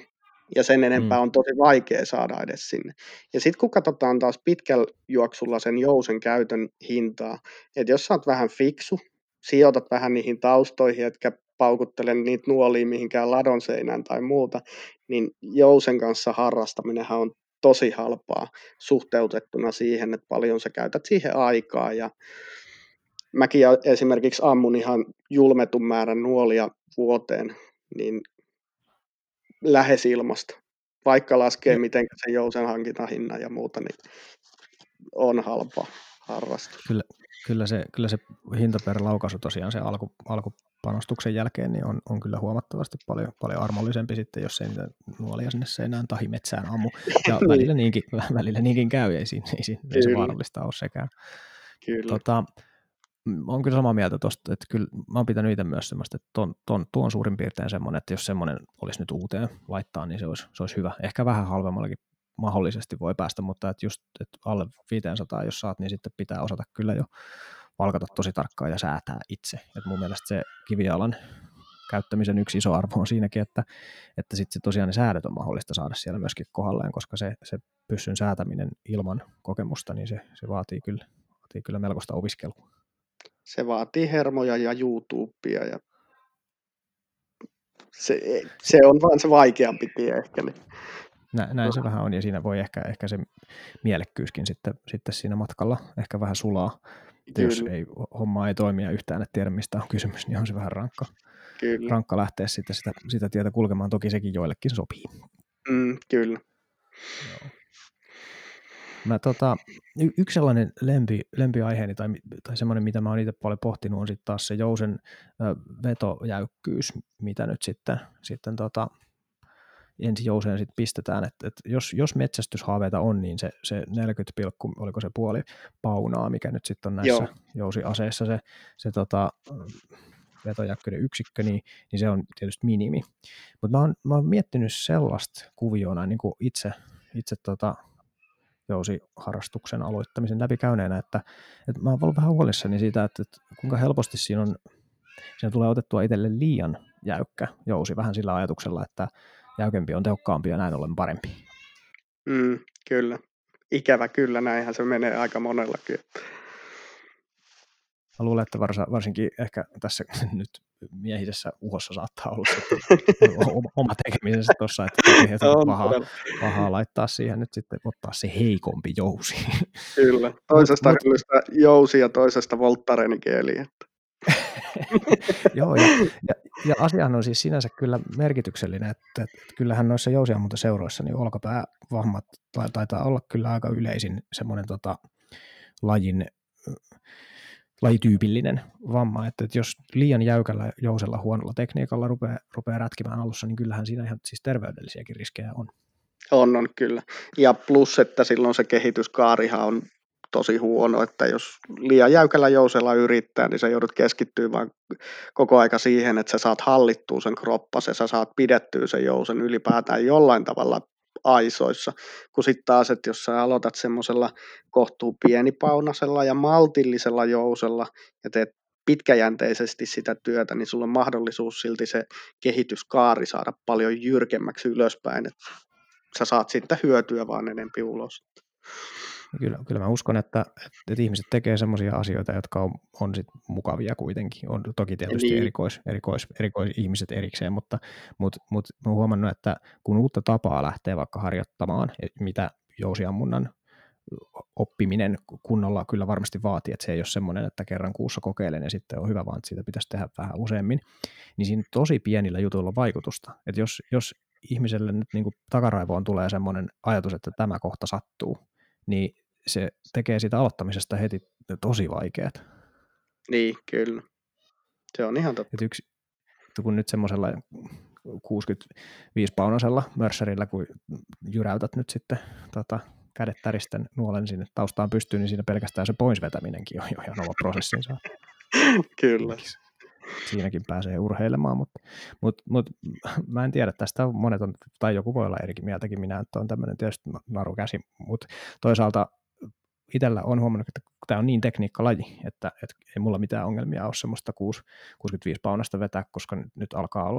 ja sen enempää on tosi vaikea saada edes sinne. Ja sitten kun katsotaan taas pitkällä juoksulla sen jousen käytön hintaa, että jos sä oot vähän fiksu, sijoitat vähän niihin taustoihin, etkä paukuttele niitä nuoliin mihinkään ladon seinään tai muuta, niin jousen kanssa harrastaminenhan on tosi halpaa suhteutettuna siihen, että paljon sä käytät siihen aikaa. Ja mäkin esimerkiksi ammun ihan julmetun määrän nuolia vuoteen, niin lähes ilmasta. Vaikka laskee miten se jousen hankintahinnan ja muuta, niin on halpaa harrastaa. Kyllä se hinta per laukaisu tosiaan se alkupanostuksen jälkeen niin on kyllä huomattavasti paljon armollisempi sitten, jos ei niitä nuolia sinne seinään tahi metsään ammu. Ja välillä niinkin käy, ei se vaarallista ole sekään. Kyllä. On kyllä samaa mieltä tuosta, että kyllä mä oon pitänyt itse myös semmoista, että tuon suurin piirtein semmoinen, että jos semmoinen olisi nyt uuteen laittaa, niin se olisi hyvä. Ehkä vähän halvemmallakin mahdollisesti voi päästä, mutta että just että alle 500 jos saat, niin sitten pitää osata kyllä jo valkata tosi tarkkaan ja säätää itse. Et mun mielestä se kivijalan käyttämisen yksi iso arvo on siinäkin, että sitten tosiaan ne säädöt on mahdollista saada siellä myöskin kohdalleen, koska se pyssyn säätäminen ilman kokemusta, niin se vaatii kyllä melkoista opiskelua. Se vaatii hermoja ja YouTubea ja se on vaan se vaikeampi tie ehkä. Niin. Näin se vähän on ja siinä voi ehkä se mielekkyyskin sitten siinä matkalla ehkä vähän sulaa. Jos homma ei toimi ja yhtään et tiedä mistä on kysymys, niin on se vähän rankka lähteä sitten sitä tietä kulkemaan. Toki sekin joillekin sopii. Kyllä. Joo. Mä yksi sellainen lempiaiheeni tai semmoinen, mitä mä oon itse paljon pohtinut, on sitten taas se jousen vetojäykkyys, mitä nyt sitten ensi jouseen sitten pistetään, että jos metsästyshaaveita on, niin se 40, oliko se puoli paunaa, mikä nyt sitten on näissä jousiaseissa se vetojäykkyyden yksikkö, niin se on tietysti minimi. Mutta mä oon miettinyt sellaista kuvioona niin kuin itse jousiharrastuksen aloittamisen läpikäyneenä, että mä oon ollut vähän huolissani siitä, että kuinka helposti siinä tulee otettua itselle liian jäykkä jousi, vähän sillä ajatuksella, että jäykempi on tehokkaampi ja näin ollen parempi. Kyllä. Ikävä kyllä, näinhän se menee aika monella kyllä. Mä luulen, että varsinkin ehkä tässä nyt miehisessä uhossa saattaa olla oma tekemisensä tuossa, että on pahaa laittaa siihen nyt sitten ottaa se heikompi jousi. Kyllä, toisesta hyllystä jousi ja toisesta volttarenikieliä. Joo, ja asiahan on siis sinänsä kyllä merkityksellinen, että kyllähän noissa jousiammuntaseuroissa niin olkapäävammat taitaa olla kyllä aika yleisin semmoinen lajityypillinen vamma, että jos liian jäykällä jousella huonolla tekniikalla rupeaa rätkimään alussa, niin kyllähän siinä ihan siis terveydellisiäkin riskejä on. On kyllä. Ja plus, että silloin se kehityskaarihan on tosi huono, että jos liian jäykällä jousella yrittää, niin sä joudut keskittyä vaan koko aika siihen, että sä saat hallittua sen kroppas ja sä saat pidettyä sen jousen ylipäätään jollain tavalla aisoissa, kun sitten taas, että jos sä aloitat semmoisella kohtuu pienipaunasella ja maltillisella jousella ja teet pitkäjänteisesti sitä työtä, niin sulla on mahdollisuus silti se kehityskaari saada paljon jyrkemmäksi ylöspäin, että sä saat sitten hyötyä vaan enempi ulos. Kyllä mä uskon, että ihmiset tekee semmoisia asioita, jotka on sit mukavia kuitenkin. On toki tietysti niin. erikoisihmiset erikseen, mutta mä oon huomannut, että kun uutta tapaa lähtee vaikka harjoittamaan, mitä jousiammunnan oppiminen kunnolla kyllä varmasti vaatii, että se ei ole semmoinen, että kerran kuussa kokeilen ja sitten on hyvä, vaan että siitä pitäisi tehdä vähän useammin, niin siinä tosi pienillä jutuilla on vaikutusta. Että jos ihmiselle nyt niin kuin takaraivoon tulee semmoinen ajatus, että tämä kohta sattuu, niin se tekee siitä aloittamisesta heti tosi vaikeat. Niin, kyllä. Se on ihan totta. Et kun nyt semmoisella 65-paunasella mörssärillä, kun jyräytät nyt sitten kädet täristen nuolen sinne taustaan pystyyn, niin siinä pelkästään se pois vetäminenkin on jo ihan oma prosessinsa. Kyllä. Siinäkin pääsee urheilemaan, mutta mä en tiedä, tästä monet on, tai joku voi olla erikin mieltäkin, minä on tämmöinen tietysti narukäsi, mutta toisaalta itsellä on huomannut, että tämä on niin tekniikkalaji, että ei mulla mitään ongelmia ole semmoista 65 paunasta vetää, koska nyt alkaa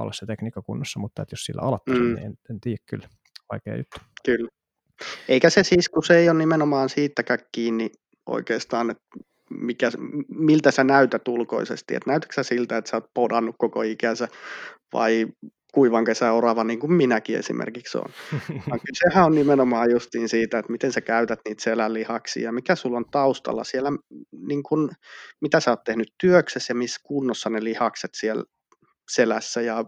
olla se tekniikka kunnossa, mutta että jos sillä aloittaa, niin en tiedä kyllä, vaikea juttu. Kyllä. Eikä se siis, kun se ei ole nimenomaan siitäkään kiinni oikeastaan, että miltä sä näytät ulkoisesti, että näytätkö sä siltä, että sä oot podannut koko ikänsä vai kuivan kesäorava, niin kuin minäkin esimerkiksi on. Sehän on nimenomaan justiin siitä, että miten sä käytät niitä selän lihaksia ja mikä sulla on taustalla siellä, niin kuin, mitä sä oot tehnyt työksessä ja missä kunnossa ne lihakset siellä selässä ja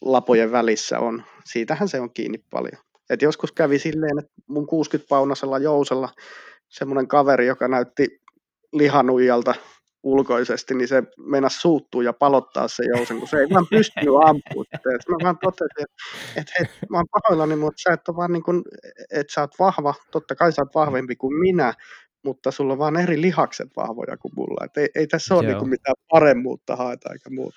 lapojen välissä on. Siitähän se on kiinni paljon. Et joskus kävi silleen, että mun 60-paunasella jousella semmoinen kaveri, joka näytti lihanuijalta ulkoisesti, niin se meinasi suuttua ja palottaa se jousen, kun se ei vaan pystynyt ampumaan. Mä vaan totesin, että hei, mä oon pahoillani, mutta sä et ole vaan niin kuin, että sä oot vahva, totta kai sä oot vahvempi kuin minä, mutta sulla on vaan eri lihakset vahvoja kuin mulla. Et ei tässä ole niin kuin mitään paremmuutta haeta eikä muuta.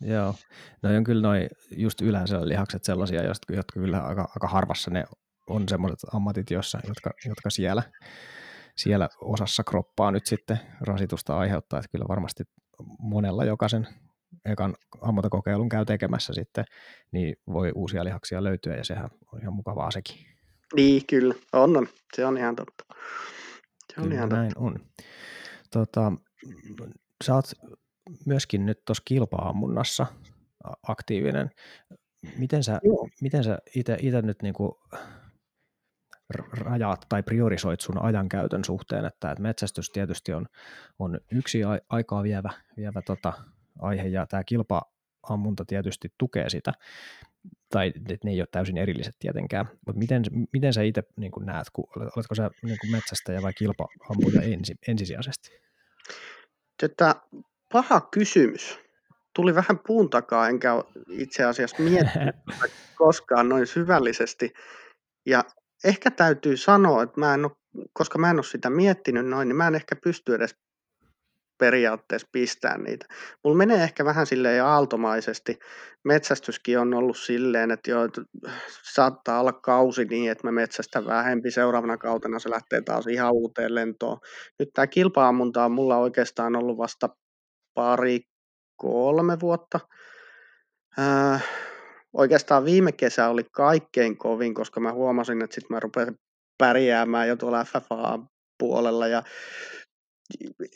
Joo, no on kyllä noin just ylhäisellä lihakset sellaisia, jotka kyllä aika harvassa ne on semmoiset ammatit, jotka siellä osassa kroppaa nyt sitten rasitusta aiheuttaa, että kyllä varmasti monella jokaisen ekan ammattikokeilun käy tekemässä sitten, niin voi uusia lihaksia löytyä ja sehän on ihan mukavaa sekin. Niin, kyllä, on, se on ihan totta. Se on kyllä, ihan näin totta. On. Sä oot myöskin nyt tuossa kilpa-ammunnassa aktiivinen. Miten sä itse nyt niinku rajaat tai priorisoit sun ajankäytön suhteen, että metsästys tietysti on yksi aikaa vievä aihe, ja tämä kilpa-ammunta tietysti tukee sitä, tai ne ei ole täysin erilliset tietenkään, mutta miten sä itse niin kuin näet, oletko sä niin kuin metsästäjä vai kilpa-ammunta ensisijaisesti? Paha kysymys. Tuli vähän puun takaa, enkä ole itse asiassa miettinyt koskaan noin syvällisesti, ja ehkä täytyy sanoa, että koska mä en ole sitä miettinyt noin, niin mä en ehkä pysty edes periaatteessa pistämään niitä. Mulla menee ehkä vähän silleen aaltomaisesti. Metsästyskin on ollut silleen, että joo, saattaa olla kausi niin, että mä metsästän vähempi. Seuraavana kautena se lähtee taas ihan uuteen lentoon. Nyt tämä kilpa-ammunta on mulla oikeastaan ollut vasta 2-3 vuotta. Oikeastaan viime kesä oli kaikkein kovin, koska mä huomasin, että sitten mä rupesin pärjäämään jo tuolla FFA-puolella ja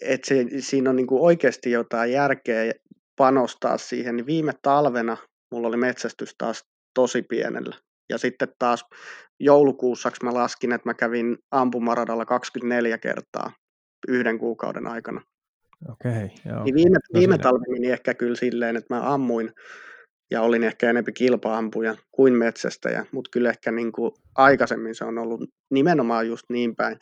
että siinä on niinku oikeasti jotain järkeä panostaa siihen. Niin viime talvena mulla oli metsästys taas tosi pienellä ja sitten taas joulukuussaksi mä laskin, että mä kävin ampumaradalla 24 kertaa yhden kuukauden aikana. Okei, joo. Niin viime talvena meni ehkä kyllä silleen, että mä ammuin. Ja olin ehkä enempi kilpa-ampuja kuin metsästäjä, mutta kyllä ehkä niin kuin aikaisemmin se on ollut nimenomaan just niin päin,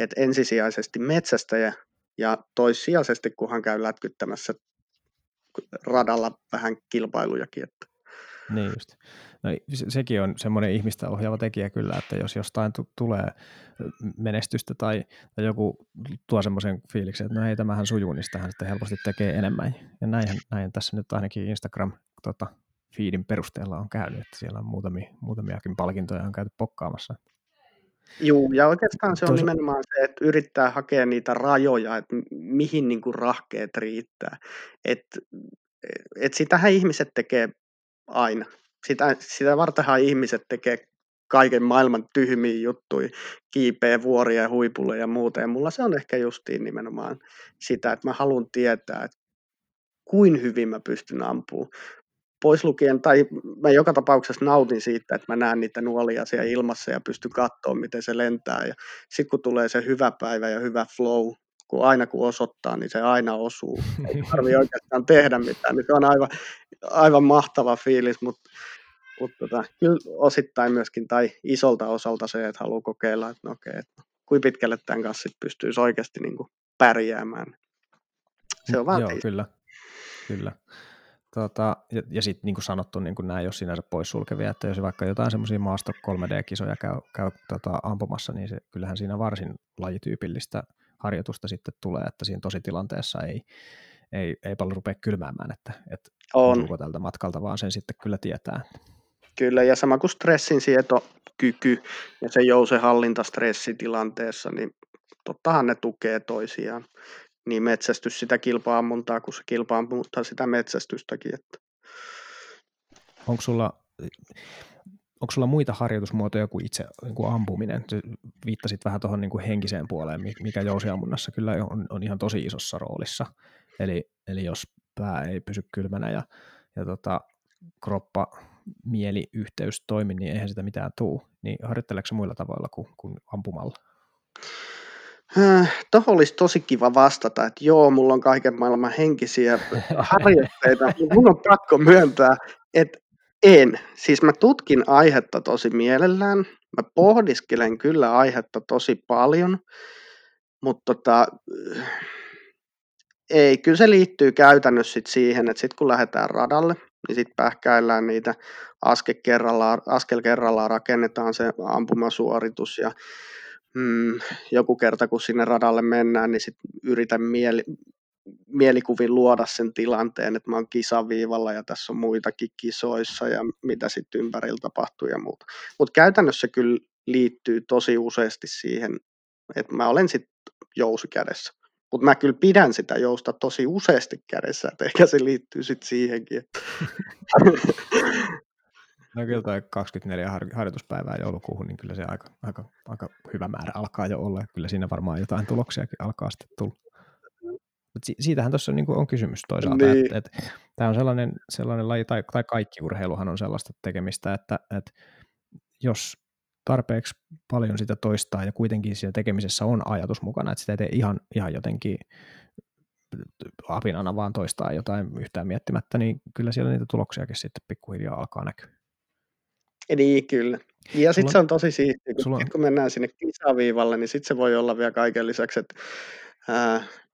että ensisijaisesti metsästäjä ja toissijaisesti, kunhan käy lätkyttämässä radalla vähän kilpailujakin. Niin just. No, sekin on semmoinen ihmistä ohjaava tekijä kyllä, että jos jostain tulee menestystä tai joku tuo semmoisen fiiliksen, että no hei, tämähän sujuu, niin sitähän sitten helposti tekee enemmän. Ja näinhän tässä nyt ainakin Instagram feedin perusteella on käynyt, että siellä on muutamiakin palkintoja on käyty pokkaamassa. Joo, ja oikeastaan se on nimenomaan se, että yrittää hakea niitä rajoja, että mihin niin kuin rahkeet riittää. Että sitähän ihmiset tekee aina. Sitä vartenhan ihmiset tekee kaiken maailman tyhmiä juttuja, kiipee vuoria ja huipulle ja muuta. Ja mulla se on ehkä justiin nimenomaan sitä, että mä haluan tietää, että kuin hyvin mä pystyn ampumaan. Pois lukien, tai mä joka tapauksessa nautin siitä, että mä näen niitä nuolia siellä ilmassa ja pystyn katsoa, miten se lentää. Ja sitten kun tulee se hyvä päivä ja hyvä flow, kun aina kun osoittaa, niin se aina osuu. Ei tarvitse oikeastaan tehdä mitään, niin se on aivan mahtava fiilis, mutta kyllä osittain myöskin, tai isolta osalta se, että haluaa kokeilla, että no okei, että kuinka pitkälle tämän kanssa sit pystyisi oikeasti niin kuin pärjäämään. Se on vaan joo, kyllä. Ja sitten niin kuin sanottu, niin kuin nämä ei ole sinänsä poissulkevia, että jos vaikka jotain semmoisia maasto 3D-kisoja käy ampumassa, niin se, kyllähän siinä varsin lajityypillistä harjoitusta sitten tulee, että siinä tositilanteessa ei paljon rupea kylmäämään, että onko tältä matkalta, vaan sen sitten kyllä tietää. Kyllä, ja sama kuin stressin sietokyky ja se jousen hallinta stressitilanteessa, niin tottahan ne tukee toisiaan. Niin metsästys sitä kilpa-ammuntaa, kun se kilpa-ammuntaa sitä metsästystäkin. Että. Onko sulla muita harjoitusmuotoja kuin itse niin kuin ampuminen? Viittasit vähän tuohon niin kuin henkiseen puoleen, mikä jousiammunnassa kyllä on ihan tosi isossa roolissa. Eli jos pää ei pysy kylmänä ja kroppa-mieli-yhteys toimi, niin eihän sitä mitään tule. Niin harjoitteleeko muilla tavoilla kuin ampumalla? Tuohon olisi tosi kiva vastata, että joo, mulla on kaiken maailman henkisiä harjoitteita, mutta mun on pakko myöntää, että en. Siis mä tutkin aihetta tosi mielellään, mä pohdiskelen kyllä aihetta tosi paljon, mutta ei, kyllä se liittyy käytännössä sit siihen, että sitten kun lähdetään radalle, niin sitten pähkäillään niitä askel kerrallaan rakennetaan se ampumasuoritus ja joku kerta, kun sinne radalle mennään, niin sitten yritän mielikuvin luoda sen tilanteen, että mä oon kisaviivalla ja tässä on muitakin kisoissa ja mitä sitten ympärillä tapahtuu ja muuta. Mutta käytännössä kyllä liittyy tosi useasti siihen, että mä olen sitten jousi kädessä. Mutta mä kyllä pidän sitä jousta tosi useasti kädessä, että ehkä se liittyy sitten siihenkin. No kyllä toi 24 harjoituspäivää joulukuuhun, niin kyllä se aika hyvä määrä alkaa jo olla. Kyllä siinä varmaan jotain tuloksiakin alkaa sitten tulla. Mut siitähän tuossa niinku on kysymys toisaalta. Niin. Et, tämä on sellainen laji, tai kaikki urheiluhan on sellaista tekemistä, että jos tarpeeksi paljon sitä toistaa ja kuitenkin siinä tekemisessä on ajatus mukana, että sitä ei tee ihan jotenkin apinana vaan toistaa jotain yhtään miettimättä, niin kyllä siellä niitä tuloksiakin sitten pikkuhiljaa alkaa näkyä. Niin, kyllä. Ja sitten se on tosi siistiä, kun mennään sinne kisaviivalle, niin sitten se voi olla vielä kaiken lisäksi, että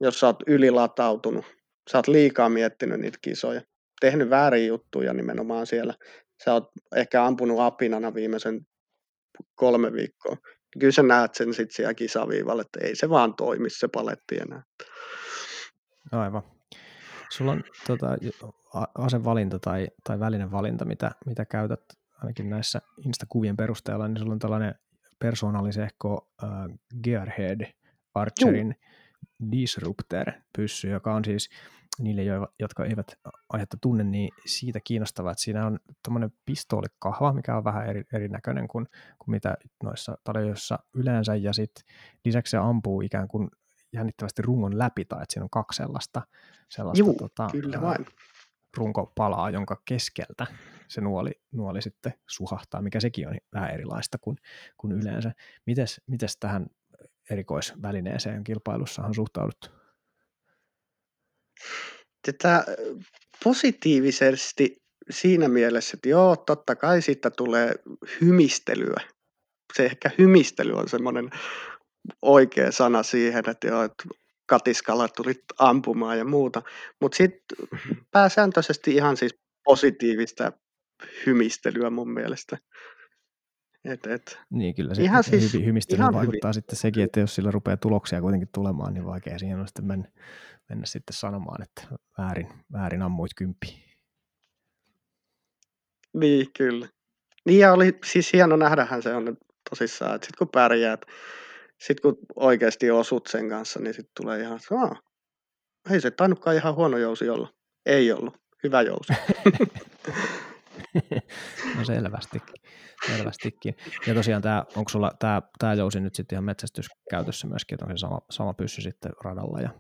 jos sä oot ylilatautunut, sä oot liikaa miettinyt niitä kisoja, tehnyt väärin juttuja nimenomaan siellä, sä oot ehkä ampunut apinana viimeisen 3 viikkoa, kyllä sä näet sen sitten siellä kisaviivalle, että ei se vaan toimi se paletti enää. Aivan. Sulla on asevalinta tai välinen valinta, mitä käytät, ainakin näissä Insta-kuvien perusteella, niin sulla on tällainen persoonallisehko Gearhead Archerin Disruptor-pyssy, joka on siis niille, jotka eivät aihetta tunne, niin siitä kiinnostavaa, että siinä on tämmöinen pistoolikahva, mikä on vähän erinäköinen kuin mitä noissa tarjoissa yleensä, ja sitten lisäksi se ampuu ikään kuin jännittävästi rungon läpi, tai että siinä on 2 sellaista kyllä vain. Runko palaa, jonka keskeltä se nuoli sitten suhahtaa, mikä sekin on vähän erilaista kuin yleensä. Mites tähän erikoisvälineeseen kilpailussahan suhtaudut? Tätä positiivisesti siinä mielessä, että joo, totta kai siitä tulee hymistelyä. Se ehkä hymistely on semmoinen oikea sana siihen, että joo, että katiskalla tulit ampumaan ja muuta, mutta sitten pääsääntöisesti ihan siis positiivista hymistelyä mun mielestä. Niin kyllä, ihan siis hymistelyä vaikuttaa hyvin. Sitten sekin, että jos sillä rupeaa tuloksia kuitenkin tulemaan, niin vaikea siihen on sitten mennä sitten sanomaan, että väärin ammuit 10. Niin kyllä. Niin ja oli siis hieno nähdähän se on tosissaan, että sitten kun pärjäät, sitten kun oikeasti osut sen kanssa, niin sitten tulee ihan, ei se tainnutkaan ihan huono jousi olla. Ei ollut. Hyvä jousi. No selvästikin. Ja tosiaan onko sulla tämä jousi nyt sitten ihan metsästyskäytössä myöskin, että onko se sama pyssy sitten radalla ja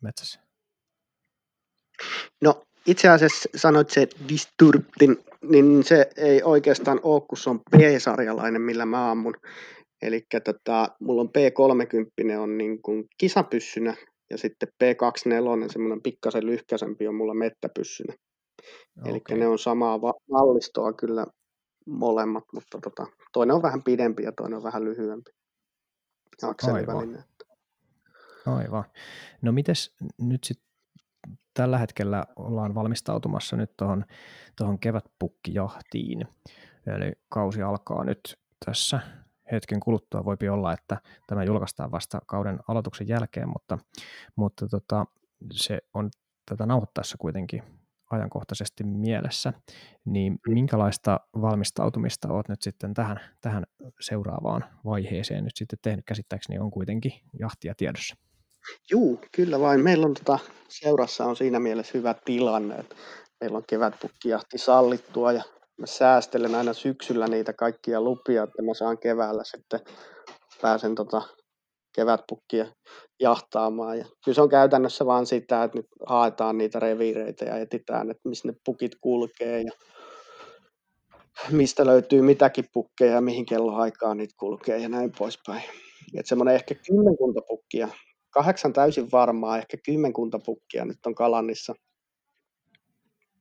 metsässä? No itse asiassa sanoit se Disturbtin, niin se ei oikeastaan ole, kun se on B-sarjalainen, millä mä ammun. Eli mulla on P30 on niin kuin kisapyssynä ja sitten P24, semmoinen pikkasen lyhkäisempi on mulla mettäpyssynä. Okay. Eli ne on samaa mallistoa kyllä molemmat, mutta toinen on vähän pidempi ja toinen on vähän lyhyempi. Akseliväline. Aivan. No mites nyt sitten tällä hetkellä ollaan valmistautumassa nyt tuohon kevätpukkijahtiin. Eli kausi alkaa nyt tässä hetken kuluttua, voipi olla, että tämä julkaistaan vasta kauden aloituksen jälkeen, mutta se on tätä nauhoittaessa kuitenkin ajankohtaisesti mielessä, niin minkälaista valmistautumista olet nyt sitten tähän seuraavaan vaiheeseen nyt sitten tehnyt? Käsittääkseni on kuitenkin jahtia tiedossa. Juu, kyllä vain. Meillä on seurassa on siinä mielessä hyvä tilanne, että meillä on kevätpukkijahti sallittua ja mä säästelen aina syksyllä niitä kaikkia lupia, että mä saan keväällä sitten pääsen kevätpukkia jahtaamaan. Ja kyllä se on käytännössä vaan sitä, että nyt haetaan niitä reviireitä ja etsitään, että missä ne pukit kulkee ja mistä löytyy mitäkin pukkeja ja mihin kelloaikaan niitä kulkee ja näin poispäin. Että semmoinen ehkä 10 pukkia, 8 täysin varmaa, ehkä 10 pukkia nyt on Kalannissa.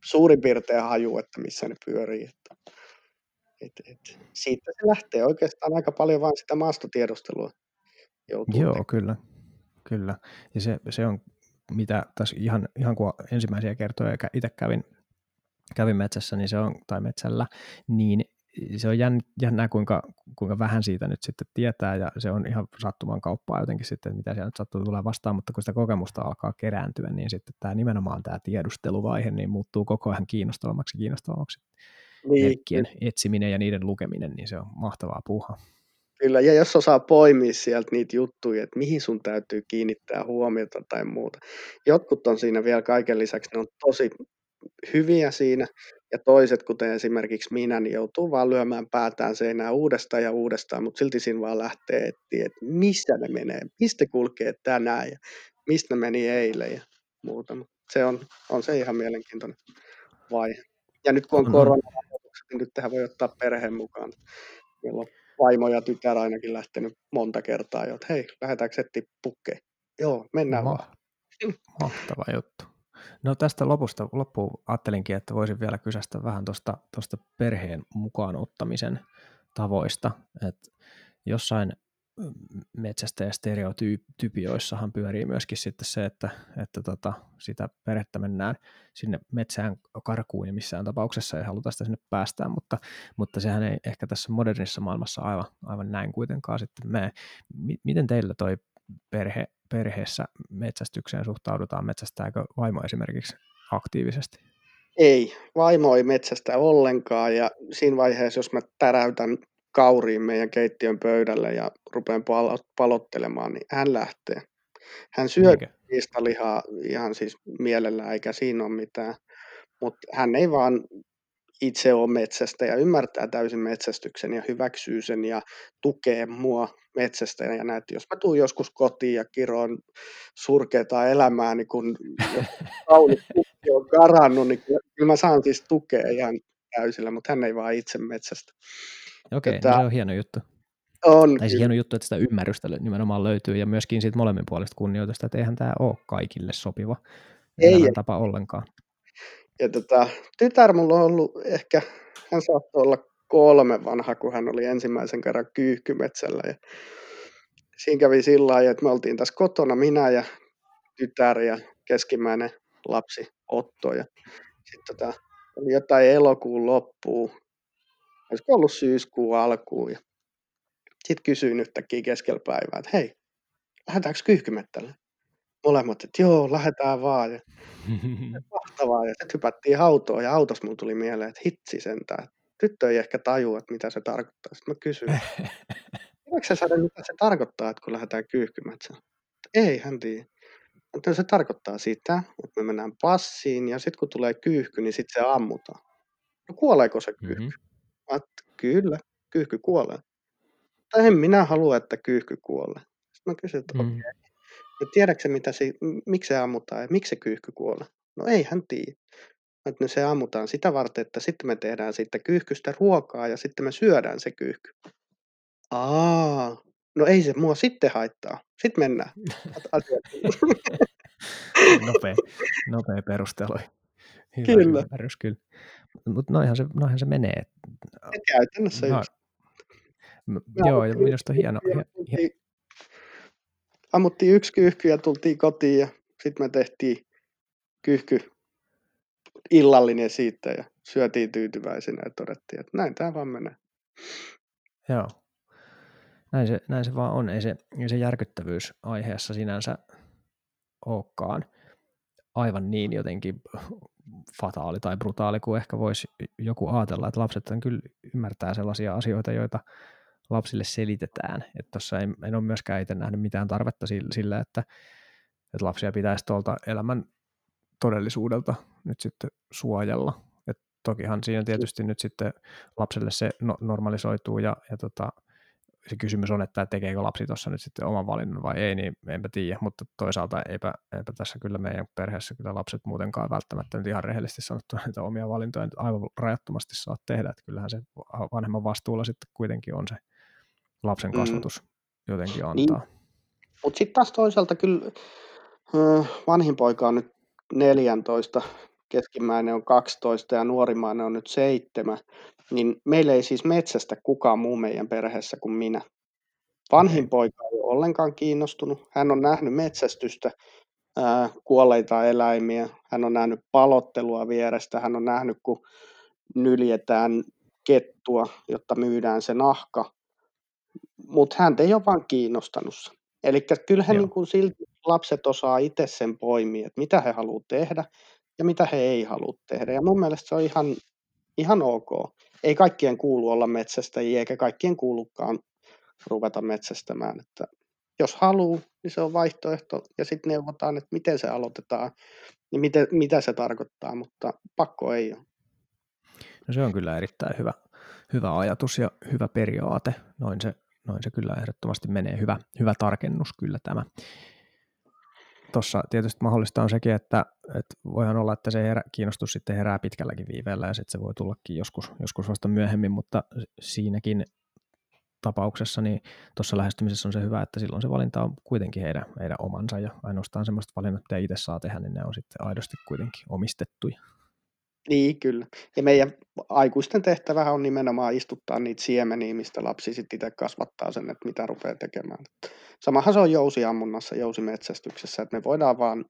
Suurin piirtein haju, että missä ne pyörii. Siitä se lähtee oikeastaan aika paljon vaan sitä maastotiedustelua. Joo, kyllä. Ja se on, mitä tässä ihan kun ensimmäisiä kertoja itse kävin metsässä, niin se on, tai metsällä, niin se on jännää, kuinka vähän siitä nyt sitten tietää, ja se on ihan sattuman kauppaa jotenkin sitten, mitä siellä nyt sattuu tulee vastaan, mutta kun sitä kokemusta alkaa kerääntyä, niin sitten tämä nimenomaan tämä tiedusteluvaihe, niin muuttuu koko ajan kiinnostavammaksi. Niin. Merkkien etsiminen ja niiden lukeminen, niin se on mahtavaa puuhaa. Kyllä, ja jos osaa poimia sieltä niitä juttuja, että mihin sun täytyy kiinnittää huomiota tai muuta. Jotkut on siinä vielä kaiken lisäksi, ne on tosi hyviä siinä, ja toiset, kuten esimerkiksi minä, niin joutuu vaan lyömään päätään seinään uudestaan ja uudestaan, mutta silti siinä vaan lähtee etsiä, että missä ne menee, mistä kulkee tänään, ja mistä meni eilen ja muuta. Se on se ihan mielenkiintoinen vaihe. Ja nyt kun on koronarajoitukset, niin nyt tähän voi ottaa perheen mukaan, jolloin vaimo ja tytär ainakin lähtenyt monta kertaa, että hei, lähdetäänkö etsiä pukkeen? Joo, mennään vaan. Mahtava juttu. No tästä loppuun ajattelinkin, että voisin vielä kysästä vähän tuosta perheen mukaan ottamisen tavoista. Et jossain metsästäjästereotypioissahan pyörii myöskin sitten se, että sitä perhettä mennään sinne metsään karkuun ja missään tapauksessa ei haluta sitä sinne päästää, mutta sehän ei ehkä tässä modernissa maailmassa aivan näin kuitenkaan sitten mene. Miten teillä toi perheessä metsästykseen suhtaudutaan? Metsästääkö vaimo esimerkiksi aktiivisesti? Ei, vaimo ei metsästä ollenkaan, ja siinä vaiheessa, jos mä täräytän kauriin meidän keittiön pöydälle ja rupean palottelemaan, niin hän lähtee. Hän syö niistä lihaa ihan siis mielellään, eikä siinä ole mitään, mutta hän ei vaan itse ole metsästäjä ja ymmärtää täysin metsästyksen ja hyväksyy sen ja tukee mua metsästäjänä ja näet, jos mä tuun joskus kotiin ja kiroon surkeaa elämää, niin kun kaunis pukki on karannut, niin kyllä mä saan siis tukea ihan täysillä, mutta hän ei vaan itse metsästä. Okei, no se on hieno juttu. Hieno juttu, että sitä ymmärrystä nimenomaan löytyy ja myöskin siitä molemmin puolesta kunnioitusta, että eihän tämä ole kaikille sopiva tapa ollenkaan. Ja tytär mulla on ollut ehkä, hän saattoi olla 3 vanha, kun hän oli ensimmäisen kerran kyyhkymetsällä. Ja siinä kävi sillä lailla, että me oltiin tässä kotona, minä ja tytär ja keskimmäinen lapsi Otto. Ja sitten oli jotain elokuun loppuun. Olisiko ollut syyskuun alkuun. Sitten kysyin yhtäkkiä keskellä päivää, että hei, lähdetäänkö kyyhkymettälle? Molemmat, että joo, lähdetään vaan. Ja mahtavaa. Ja sitten hypättiin autoon ja autossa mulla tuli mieleen, että hitsi sentään. Tyttö ei ehkä tajua, että mitä se tarkoittaa. Sitten mä kysyin, voiko sä saada, mitä se tarkoittaa, että kun lähdetään kyyhkymettälle? Ei, hän tiedä. Mutta se tarkoittaa sitä, että me mennään passiin ja sitten kun tulee kyyhky, niin sitten se ammutaan. No kuoleeko se kyyhky? Kyllä, kyyhky kuolee. Tai en minä halua, että kyyhky kuolee. Sitten mä kysyin, että okei. Ja tiedätkö miksi se ammutaan ja miksi se kyyhky kuolee? No ei hän tiedä. Että se ammutaan sitä varten, että sitten me tehdään siitä kyyhkystä ruokaa ja sitten me syödään se kyyhky. No ei se mua sitten haittaa. Sitten mennään. Nopea perustelu. Hyvä ymmärrys, kyllä. Mutta noihan se menee. Käytännössä just. Joo, ja minusta on hieno. Ammuttiin 1 kyyhky ja tultiin kotiin ja sitten me tehtiin kyyhky illallinen siitä ja syötiin tyytyväisenä ja todettiin, että näin tämä vaan menee. Joo, näin se vaan on. Ei se järkyttävyys aiheessa sinänsä olekaan aivan niin jotenkin fataali tai brutaali kuin ehkä voisi joku ajatella, että lapset kyllä ymmärtää sellaisia asioita, joita lapsille selitetään. Että tuossa en ole myöskään itse nähnyt mitään tarvetta sillä, että lapsia pitäisi tuolta elämän todellisuudelta nyt sitten suojella. Et tokihan siinä tietysti nyt sitten lapselle se normalisoituu ja se kysymys on, että tekeekö lapsi tuossa nyt sitten oman valinnan vai ei, niin enpä tiedä, mutta toisaalta eipä tässä kyllä meidän perheessä kyllä lapset muutenkaan välttämättä nyt ihan rehellisesti sanottuna niitä omia valintoja nyt aivan rajattomasti saa tehdä, että kyllähän se vanhemman vastuulla sitten kuitenkin on se lapsen kasvatus jotenkin antaa. Niin. Mutta sitten taas toisaalta kyllä vanhin poika on nyt 14, keskimmäinen on 12 ja nuorimmainen on nyt 7, niin meillä ei siis metsästä kukaan muu meidän perheessä kuin minä. Vanhin poika ei ole ollenkaan kiinnostunut. Hän on nähnyt metsästystä, kuolleita eläimiä, hän on nähnyt palottelua vierestä, hän on nähnyt, kun nyljetään kettua, jotta myydään se nahka, mutta häntä ei ole vaan kiinnostanut. Eli kyllähän niin kuin silti lapset osaa itse sen poimia, että mitä he haluaa tehdä ja mitä he ei halua tehdä. Ja mun mielestä se on ihan ok. Ei kaikkien kuulu olla metsästäjiä eikä kaikkien kuulukaan ruveta metsästämään. Että jos haluaa, niin se on vaihtoehto ja sitten neuvotaan, että miten se aloitetaan ja mitä se tarkoittaa, mutta pakko ei ole. No se on kyllä erittäin hyvä ajatus ja hyvä periaate. Noin se kyllä ehdottomasti menee. Hyvä tarkennus kyllä tämä. Tuossa tietysti mahdollista on sekin, että voihan olla, että se kiinnostus sitten herää pitkälläkin viiveellä ja sitten se voi tullakin joskus vasta myöhemmin, mutta siinäkin tapauksessa niin tuossa lähestymisessä on se hyvä, että silloin se valinta on kuitenkin heidän omansa ja ainoastaan semmoista valinnat, mitä itse saa tehdä, niin ne on sitten aidosti kuitenkin omistettuja. Niin, kyllä. Ja meidän aikuisten tehtävähän on nimenomaan istuttaa niitä siemeniä, mistä lapsi sitten itse kasvattaa sen, että mitä rupeaa tekemään. Samahan se on jousiammunnassa, jousimetsästyksessä, että me voidaan vaan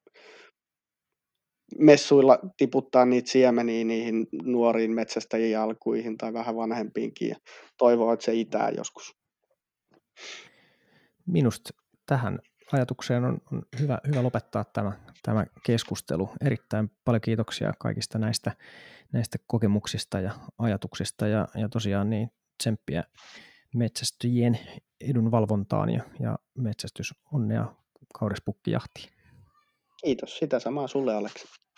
messuilla tiputtaa niitä siemeniä niihin nuoriin metsästäjien alkuihin tai vähän vanhempiinkin ja toivoa, että se itää joskus. Minusta tähän ajatukseen on hyvä lopettaa tämä keskustelu. Erittäin paljon kiitoksia kaikista näistä kokemuksista ja ajatuksista ja tosiaan niin tsemppiä metsästäjien edunvalvontaan ja metsästys onnea kaurispukki jahtiin. Kiitos, sitä samaa sulle Aleksi.